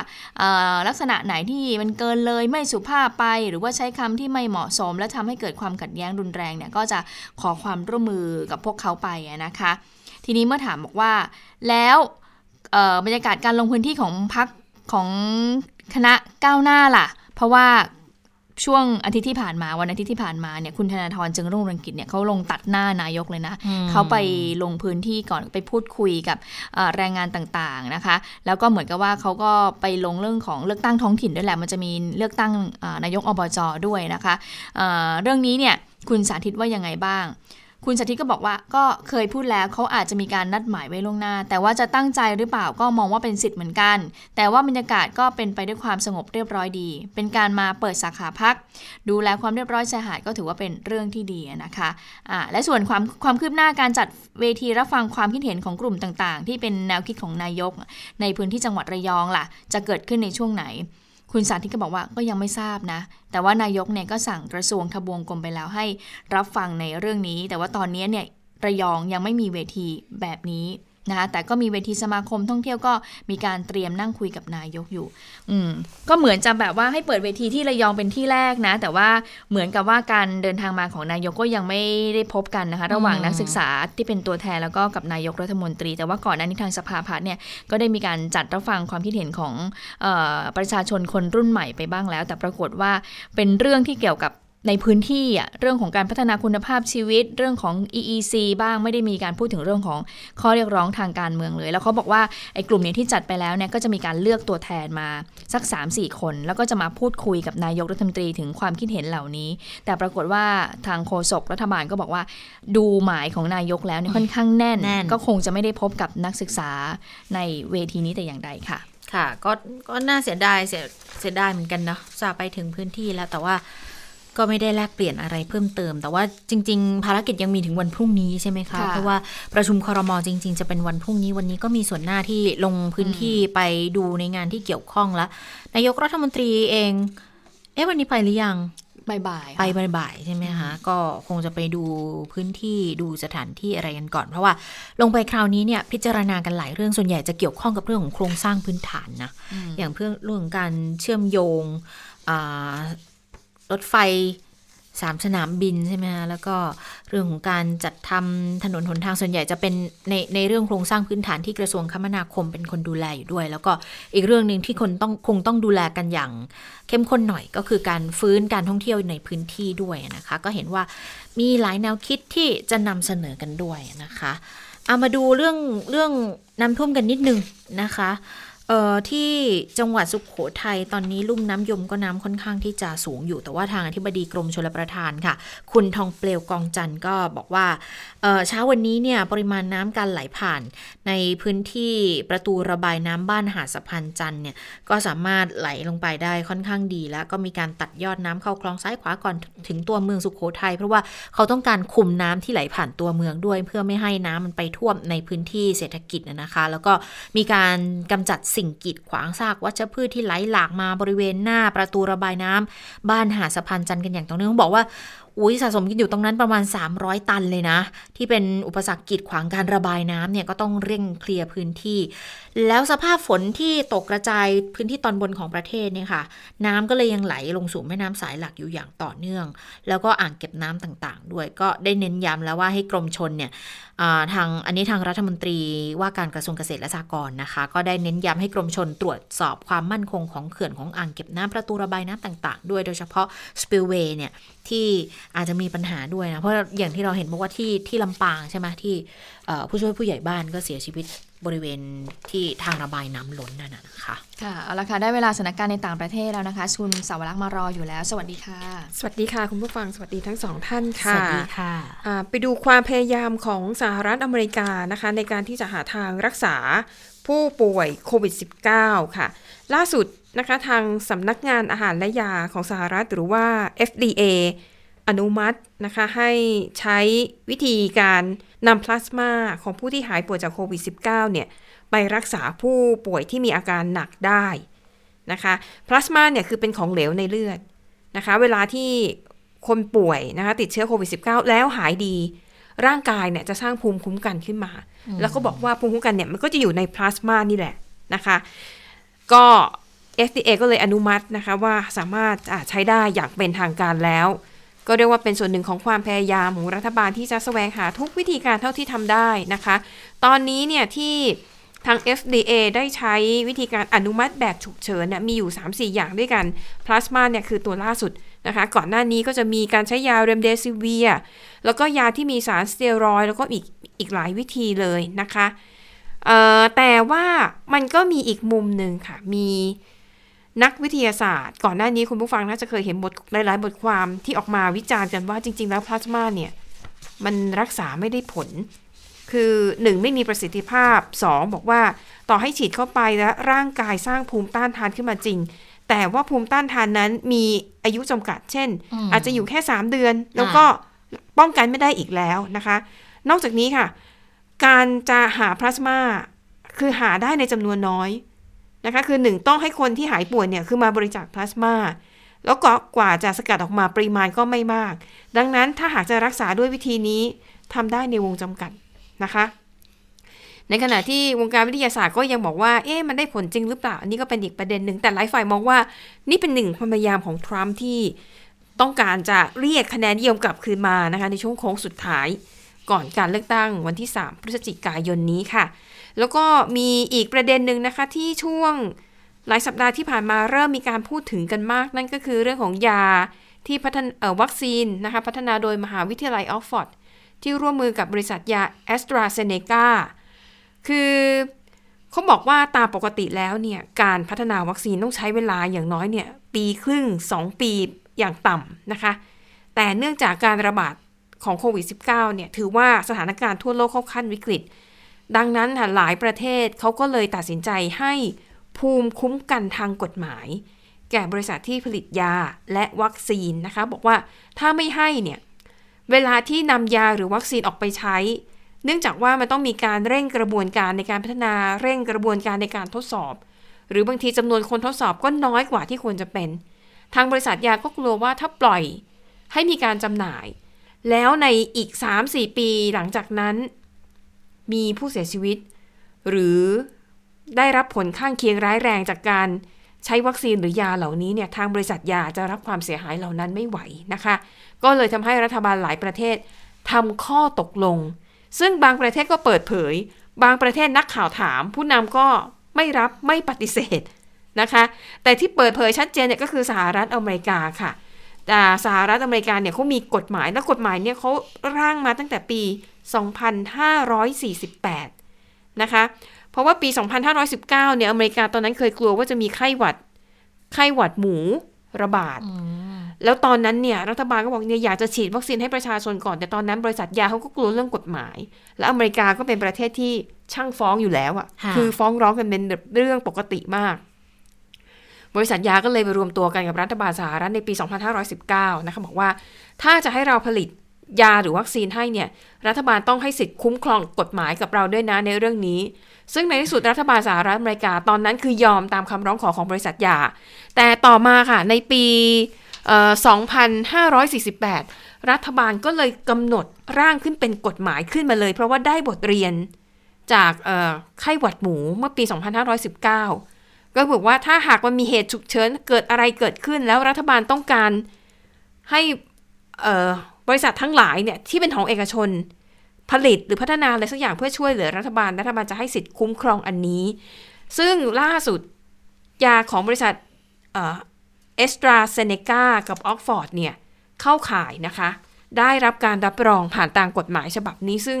ลักษณะไหนที่มันเกินเลยไม่สุภาพไปหรือว่าใช้คำที่ไม่เหมาะสมและทำให้เกิดความขัดแย้งรุนแรงเนี่ยก็จะขอความร่วมมือกับพวกเขาไปนะคะทีนี้เมื่อถามบอกว่าแล้วบรรยากาศการลงพื้นที่ของพรรคของคณะก้าวหน้าล่ะเพราะว่าช่วงอาทิตย์ที่ผ่านมาวันอาทิตย์ที่ผ่านมาเนี่ยคุณธนาธรจึงรุ่งเรืองกิจเนี่ยเขาลงตัดหน้านายกเลยนะเขาไปลงพื้นที่ก่อนไปพูดคุยกับแรงงานต่างๆนะคะแล้วก็เหมือนกับว่าเขาก็ไปลงเรื่องของเลือกตั้งท้องถิ่นด้วยแหละมันจะมีเลือกตั้งนายกอบจ.ด้วยนะคะเรื่องนี้เนี่ยคุณสาธิตว่ายังไงบ้างคุณสาธิตก็บอกว่าก็เคยพูดแล้วเขาอาจจะมีการนัดหมายไว้ล่วงหน้าแต่ว่าจะตั้งใจหรือเปล่าก็มองว่าเป็นสิทธิ์เหมือนกันแต่ว่าบรรยากาศก็เป็นไปด้วยความสงบเรียบร้อยดีเป็นการมาเปิดสาขาพักดูแลความเรียบร้อยชายหาดก็ถือว่าเป็นเรื่องที่ดีนะคะและส่วนความคืบหน้าการจัดเวทีรับฟังความคิดเห็นของกลุ่มต่างๆที่เป็นแนวคิดของนายกในพื้นที่จังหวัดระยองล่ะจะเกิดขึ้นในช่วงไหนคุณสาธิตก็บอกว่าก็ยังไม่ทราบนะแต่ว่านายกเนี่ยก็สั่งกระทรวงทบวงกรมไปแล้วให้รับฟังในเรื่องนี้แต่ว่าตอนนี้เนี่ยระยองยังไม่มีเวทีแบบนี้นะคะแต่ก็มีเวทีสมาคมท่องเที่ยวก็มีการเตรียมนั่งคุยกับนายกอยู่ก็เหมือนจะแบบว่าให้เปิดเวทีที่ระยองเป็นที่แรกนะแต่ว่าเหมือนกับว่าการเดินทางมาของนายกก็ยังไม่ได้พบกันนะคะระหว่างนักศึกษาที่เป็นตัวแทนแล้วก็กับนายกรัฐมนตรีแต่ว่าก่อนหน้านี้ทางสภาพัฒน์เนี่ยก็ได้มีการจัดรับฟังความคิดเห็นของประชาชนคนรุ่นใหม่ไปบ้างแล้วแต่ปรากฏว่าเป็นเรื่องที่เกี่ยวกับในพื้นที่เรื่องของการพัฒนาคุณภาพชีวิตเรื่องของ EEC บ้างไม่ได้มีการพูดถึงเรื่องของข้อเรียกร้องทางการเมืองเลยแล้วเขาบอกว่าไอ้กลุ่มนี้ที่จัดไปแล้วเนี่ยก็จะมีการเลือกตัวแทนมาสัก 3-4 คนแล้วก็จะมาพูดคุยกับนายกรัฐมนตรีถึงความคิดเห็นเหล่านี้แต่ปรากฏว่าทางโฆษกรัฐบาลก็บอกว่าดูหมายของนายกแล้วเนี่ยค่อนข้างแน่นก็คงจะไม่ได้พบกับนักศึกษาในเวทีนี้แต่อย่างใดค่ะค่ะก็น่าเสียดายเหมือนกันเนาะจะไปถึงพื้นที่แล้วแต่ว่าก็ไม่ได้แลกเปลี่ยนอะไรเพิ่มเติมแต่ว่าจริงๆภารกิจยังมีถึงวันพรุ่งนี้ใช่ไหมคะเพราะว่าประชุมครม.จริงๆจะเป็นวันพรุ่งนี้วันนี้ก็มีส่วนหน้าที่ลงพื้นที่ไปดูในงานที่เกี่ยวข้องแล้วนายกรัฐมนตรีเองวันนี้ไปหรือยังบ่ายใช่ไหมคะก็คงจะไปดูพื้นที่ดูสถานที่อะไรกันก่อนเพราะว่าลงไปคราวนี้เนี่ยพิจารณากันหลายเรื่องส่วนใหญ่จะเกี่ยวข้องกับเรื่องของโครงสร้างพื้นฐานนะอย่างเรื่องการเชื่อมโยงรถไฟ3 สนามบินใช่ไหมคะแล้วก็เรื่องของการจัดทำถนนหนทางส่วนใหญ่จะเป็นในเรื่องโครงสร้างพื้นฐานที่กระทรวงคมนาคมเป็นคนดูแลอยู่ด้วยแล้วก็อีกเรื่องนึงที่คนคงต้องดูแลกันอย่างเข้มข้นหน่อยก็คือการฟื้นการท่องเที่ยวในพื้นที่ด้วยนะคะก็เห็นว่ามีหลายแนวคิดที่จะนำเสนอกันด้วยนะคะเอามาดูเรื่องน้ำท่วมกันนิดนึงนะคะที่จังหวัดสุโขทัยตอนนี้ลุ่มน้ำยมก็น้ำค่อนข้างที่จะสูงอยู่แต่ว่าทางอธิบดีกรมชลประทานค่ะคุณทองเปลวกองจันทร์ก็บอกว่าเช้าวันนี้เนี่ยปริมาณน้ำการไหลผ่านในพื้นที่ประตูระบายน้ำบ้านหาดสะพานจันทร์เนี่ยก็สามารถไหลลงไปได้ค่อนข้างดีแล้วก็มีการตัดยอดน้ำเข้าคลองซ้ายขวาก่อนถึงตัวเมืองสุโขทัยเพราะว่าเขาต้องการคุมน้ำที่ไหลผ่านตัวเมืองด้วยเพื่อไม่ให้น้ำมันไปท่วมในพื้นที่เศรษฐกิจนะคะแล้วก็มีการกำจัดสิ่งกีดขวางซากวัชพืชที่ไหลหลากมาบริเวณหน้าประตูระบายน้ำบ้านหาดสะพานจันทร์กันอย่างต่อเนื่องบอกว่าสะสมกันอยู่ตรงนั้นประมาณ300ตันเลยนะที่เป็นอุปสรรคกีดขวางการระบายน้ำเนี่ยก็ต้องเร่งเคลียร์พื้นที่แล้วสภาพฝนที่ตกกระจายพื้นที่ตอนบนของประเทศเนี่ยค่ะน้ำก็เลยยังไหลลงสู่แม่น้ำสายหลักอยู่อย่างต่อเนื่องแล้วก็อ่างเก็บน้ำต่างๆด้วยก็ได้เน้นย้ำแล้วว่าให้กรมชลเนี่ยทางรัฐมนตรีว่าการกระทรวงเกษตรและสหกรณ์นะคะก็ได้เน้นย้ำให้กรมชลตรวจสอบความมั่นคงของเขื่อนของอ่างเก็บน้ำประตูระบายน้ำต่างๆด้วยโดยเฉพาะสปิลเวย์เนี่ยที่อาจจะมีปัญหาด้วยนะเพราะอย่างที่เราเห็นบอกว่าที่ลำปางใช่ไหมที่ผู้ช่วยผู้ใหญ่บ้านก็เสียชีวิตบริเวณที่ทางระบายน้ำล้นนั่นนะคะค่ะเอาละค่ะได้เวลาสถานการณ์ในต่างประเทศแล้วนะคะคุณสาวรักษ์มารออยู่แล้วสวัสดีค่ะสวัสดีค่ะคุณผู้ฟังสวัสดีทั้งสองท่านค่ะสวัสดีค่ะไปดูความพยายามของสหรัฐอเมริกานะคะในการที่จะหาทางรักษาผู้ป่วยโควิด -19 ค่ะล่าสุดนะคะทางสำนักงานอาหารและยาของสหรัฐหรือว่า FDA อนุมัตินะคะให้ใช้วิธีการนำพลาสมาของผู้ที่หายป่วยจากโควิด -19 เนี่ยไปรักษาผู้ป่วยที่มีอาการหนักได้ นะคะพลาสมาเนี่ยคือเป็นของเหลวในเลือดนะคะเวลาที่คนป่วยนะคะติดเชื้อโควิด -19 แล้วหายดีร่างกายเนี่ยจะสร้างภูมิคุ้มกันขึ้นมาแล้วก็บอกว่าภูมิคุ้มกันเนี่ยมันก็จะอยู่ในพลาสมานี่แหละนะคะก็ FDA ก็เลยอนุมัตินะคะว่าสามารถใช้ได้อย่างเป็นทางการแล้วก็เรียกว่าเป็นส่วนหนึ่งของความพยายามของรัฐบาลที่จะแสวงหาทุกวิธีการเท่าที่ทำได้นะคะตอนนี้เนี่ยที่ทาง FDA ได้ใช้วิธีการอนุมัติแบบฉุกเฉินเนี่ยมีอยู่ 3-4 อย่างด้วยกันพลาสมาเนี่ยคือตัวล่าสุดนะคะก่อนหน้านี้ก็จะมีการใช้ยาเรมเดซิเวียแล้วก็ยาที่มีสารสเตียรอยด์แล้วก็อีกหลายวิธีเลยนะคะแต่ว่ามันก็มีอีกมุมหนึ่งค่ะมีนักวิทยาศาสตร์ก่อนหน้านี้คุณผู้ฟังน่าจะเคยเห็นหลายๆบทความที่ออกมาวิจารณ์กันว่าจริงๆแล้วพลาสมาเนี่ยมันรักษาไม่ได้ผลคือ1ไม่มีประสิทธิภาพ2บอกว่าต่อให้ฉีดเข้าไปแล้วร่างกายสร้างภูมิต้านทานขึ้นมาจริงแต่ว่าภูมิต้านทานนั้นมีอายุจำกัดเช่น อาจจะอยู่แค่3เดือนแล้วก็ป้องกันไม่ได้อีกแล้วนะคะนอกจากนี้ค่ะการจะหาพลาสมาคือหาได้ในจำนวนน้อยนะคะคือ1ต้องให้คนที่หายป่วยเนี่ยคือมาบริจาคพลาสมาแล้วก็กว่าจะสกัดออกมาปริมาณก็ไม่มากดังนั้นถ้าหากจะรักษาด้วยวิธีนี้ทำได้ในวงจำกัดนะคะในขณะที่วงการวิทยาศาสตร์ก็ยังบอกว่าเอ๊ะมันได้ผลจริงหรือเปล่าอันนี้ก็เป็นอีกประเด็นหนึ่งแต่หลายฝ่ายมองว่านี่เป็นหนึ่งความพยายามของทรัมป์ที่ต้องการจะเรียกคะแนนนิยมกลับคืนมานะคะในช่วงโค้งสุดท้ายก่อนการเลือกตั้งวันที่3พฤศจิกายนนี้ค่ะแล้วก็มีอีกประเด็นหนึ่งนะคะที่ช่วงหลายสัปดาห์ที่ผ่านมาเริ่มมีการพูดถึงกันมากนั่นก็คือเรื่องของยาที่วัคซีนนะคะพัฒนาโดยมหาวิทยาลัยออกซฟอร์ดที่ร่วมมือกับบริษัทยา AstraZeneca คือเขาบอกว่าตามปกติแล้วเนี่ยการพัฒนาวัคซีนต้องใช้เวลาอย่างน้อยเนี่ยปีครึ่ง2ปีอย่างต่ำนะคะแต่เนื่องจากการระบาดของโควิด -19 เนี่ยถือว่าสถานการณ์ทั่วโลกเข้าขั้นวิกฤตดังนั้นหลายประเทศเขาก็เลยตัดสินใจให้ภูมิคุ้มกันทางกฎหมายแก่บริษัทที่ผลิตยาและวัคซีนนะคะบอกว่าถ้าไม่ให้เนี่ยเวลาที่นำยาหรือวัคซีนออกไปใช้เนื่องจากว่ามันต้องมีการเร่งกระบวนการในการพัฒนาเร่งกระบวนการในการทดสอบหรือบางทีจำนวนคนทดสอบก็น้อยกว่าที่ควรจะเป็นทางบริษัทยาก็กลัวว่าถ้าปล่อยให้มีการจำหน่ายแล้วในอีก 3-4 ปีหลังจากนั้นมีผู้เสียชีวิตหรือได้รับผลข้างเคียงร้ายแรงจากการใช้วัคซีนหรือยาเหล่านี้เนี่ยทางบริษัทยาจะรับความเสียหายเหล่านั้นไม่ไหวนะคะก็เลยทำให้รัฐบาลหลายประเทศทำข้อตกลงซึ่งบางประเทศก็เปิดเผยบางประเทศนักข่าวถามผู้นำก็ไม่รับไม่ปฏิเสธนะคะแต่ที่เปิดเผยชัดเจนเนี่ยก็คือสหรัฐอเมริกาค่ะสหรัฐอเมริกาเนี่ยเขามีกฎหมายและกฎหมายเนี่ยเขาร่างมาตั้งแต่ปี2548นะคะเพราะว่าปี2519เนี่ยอเมริกาตอนนั้นเคยกลัวว่าจะมีไข้หวัดหมูระบาดแล้วตอนนั้นเนี่ยรัฐบาลก็บอกเนี่ยอยากจะฉีดวัคซีนให้ประชาชนก่อนแต่ตอนนั้นบริษัทยาเขาก็กลัวเรื่องกฎหมายและอเมริกาก็เป็นประเทศที่ช่างฟ้องอยู่แล้วอ่ะคือฟ้องร้องกันเป็นเรื่องปกติมากบริษัทยาก็เลยไปรวมตัวกันกับรัฐบาลสหรัฐในปี2519นะคะบอกว่าถ้าจะให้เราผลิตยาหรือวัคซีนให้เนี่ยรัฐบาลต้องให้สิทธิ์คุ้มครองกฎหมายกับเราด้วยนะในเรื่องนี้ซึ่งในที่สุดรัฐบาลสหรัฐอเมริกาตอนนั้นคือยอมตามคำร้องขอของบริษัทยาแต่ต่อมาค่ะในปี2548รัฐบาลก็เลยกำหนดร่างขึ้นเป็นกฎหมายขึ้นมาเลยเพราะว่าได้บทเรียนจากไข้หวัดหมูเมื่อปี2519ก็บอกว่าถ้าหากมันมีเหตุฉุกเฉินเกิดอะไรเกิดขึ้นแล้วรัฐบาลต้องการให้บริษัททั้งหลายเนี่ยที่เป็นของเอกชนผลิตหรือพัฒนาอะไรสักอย่างเพื่อช่วยเหลือรัฐบาลจะให้สิทธิ์คุ้มครองอันนี้ซึ่งล่าสุดยาของบริษัทAstraZeneca กับ Oxford เนี่ยเข้าข่ายนะคะได้รับการรับรองผ่านทางกฎหมายฉบับนี้ซึ่ง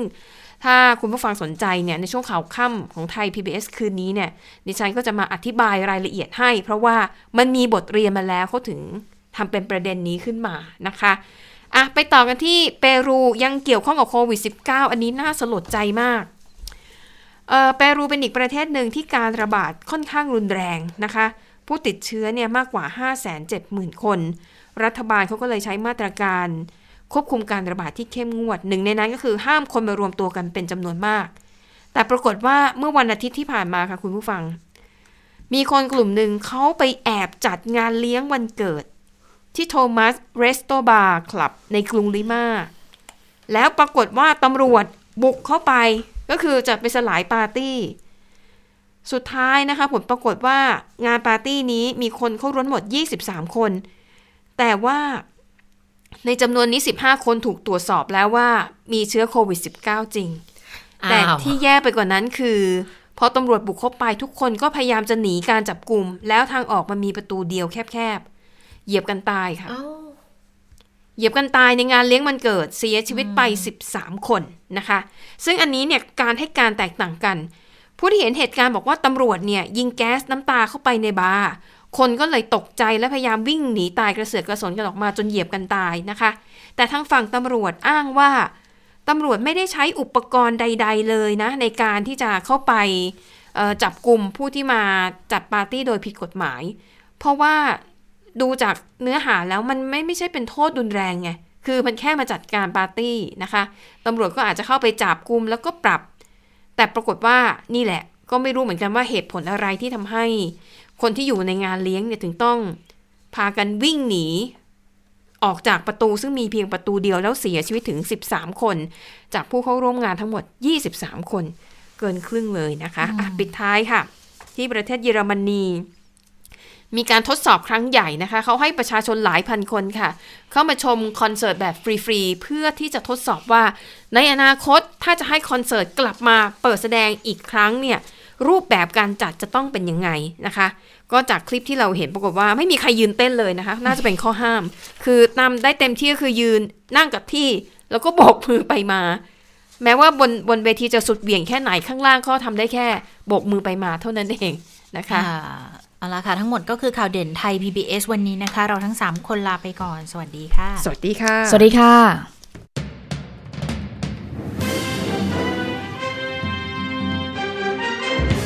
ถ้าคุณผู้ฟังสนใจเนี่ยในช่วงข่าวค่ำของไทย PBS คืนนี้เนี่ยดิฉันก็จะมาอธิบายรายละเอียดให้เพราะว่ามันมีบทเรียนมาแล้วเขาถึงทำเป็นประเด็นนี้ขึ้นมานะคะอ่ะไปต่อกันที่เปรูยังเกี่ยวข้องกับโควิด -19 อันนี้น่าสลดใจมากเปรูเป็นอีกประเทศหนึ่งที่การระบาดค่อนข้างรุนแรงนะคะผู้ติดเชื้อเนี่ยมากกว่า 570,000 คนรัฐบาลเขาก็เลยใช้มาตรการควบคุมการระบาดที่เข้มงวดหนึ่งในนั้นก็คือห้ามคนมารวมตัวกันเป็นจำนวนมากแต่ปรากฏว่าเมื่อวันอาทิตย์ที่ผ่านมาค่ะคุณผู้ฟัง มีคนกลุ่มหนึ่งเขาไปแอบจัดงานเลี้ยงวันเกิดที่โทมัสเรสโตบาร์คลับในกรุงลิมาแล้วปรากฏว่าตำรวจบุกเข้าไปก็คือจะไปสลายปาร์ตี้สุดท้ายนะคะผลปรากฏว่างานปาร์ตี้นี้มีคนเข้าร่วมหมด23คนแต่ว่าในจำนวนนี้15คนถูกตรวจสอบแล้วว่ามีเชื้อโควิด-19 จริงแต่ที่แย่ไปกว่านั้นคือพอตำรวจบุกเข้าไปทุกคนก็พยายามจะหนีการจับกุมแล้วทางออกมันมีประตูเดียวแคบๆเหยียบกันตายค่ะเหยียบกันตายในงานเลี้ยงวันเกิดเสียชีวิตไป13คนนะคะซึ่งอันนี้เนี่ยการให้การแตกต่างกันผู้ที่เห็นเหตุการณ์บอกว่าตำรวจเนี่ยยิงแก๊สน้ำตาเข้าไปในบาร์คนก็เลยตกใจและพยายามวิ่งหนีตายกระเสือกกระสนกันออกมาจนเหยียบกันตายนะคะแต่ทางฝั่งตำรวจอ้างว่าตำรวจไม่ได้ใช้อุปกรณ์ใดๆเลยนะในการที่จะเข้าไปจับกลุ่มผู้ที่มาจัดปาร์ตี้โดยผิดกฎหมายเพราะว่าดูจากเนื้อหาแล้วมันไม่ใช่เป็นโทษรุนแรงไงคือมันแค่มาจัดการปาร์ตี้นะคะตำรวจก็อาจจะเข้าไปจับกุมแล้วก็ปรับแต่ปรากฏว่านี่แหละก็ไม่รู้เหมือนกันว่าเหตุผลอะไรที่ทำให้คนที่อยู่ในงานเลี้ยงเนี่ยถึงต้องพากันวิ่งหนีออกจากประตูซึ่งมีเพียงประตูเดียวแล้วเสียชีวิตถึง13คนจากผู้เข้าร่วมงานทั้งหมด23คนเกินครึ่งเลยนะคะปิดท้ายค่ะที่ประเทศเยอรมนีมีการทดสอบครั้งใหญ่นะคะเขาให้ประชาชนหลายพันคนค่ะเข้ามาชมคอนเสิร์ตแบบฟรีๆเพื่อที่จะทดสอบว่าในอนาคตถ้าจะให้คอนเสิร์ตกลับมาเปิดแสดงอีกครั้งเนี่ยรูปแบบการจัดจะต้องเป็นยังไงนะคะก็จากคลิปที่เราเห็นปรากฏว่าไม่มีใครยืนเต้นเลยนะคะน่าจะเป็นข้อห้ามคือทำได้เต็มที่ก็คือยืนนั่งกับที่แล้วก็โบกมือไปมาแม้ว่าบนเวทีจะสุดเหวี่ยงแค่ไหนข้างล่างก็ทำได้แค่โบกมือไปมาเท่านั้นเองนะคะเอาล่ะค่ะทั้งหมดก็คือข่าวเด่นไทย PBS วันนี้นะคะเราทั้ง3คนลาไปก่อนสวัสดีค่ะสวัสดีค่ะสวัสดีค่ะ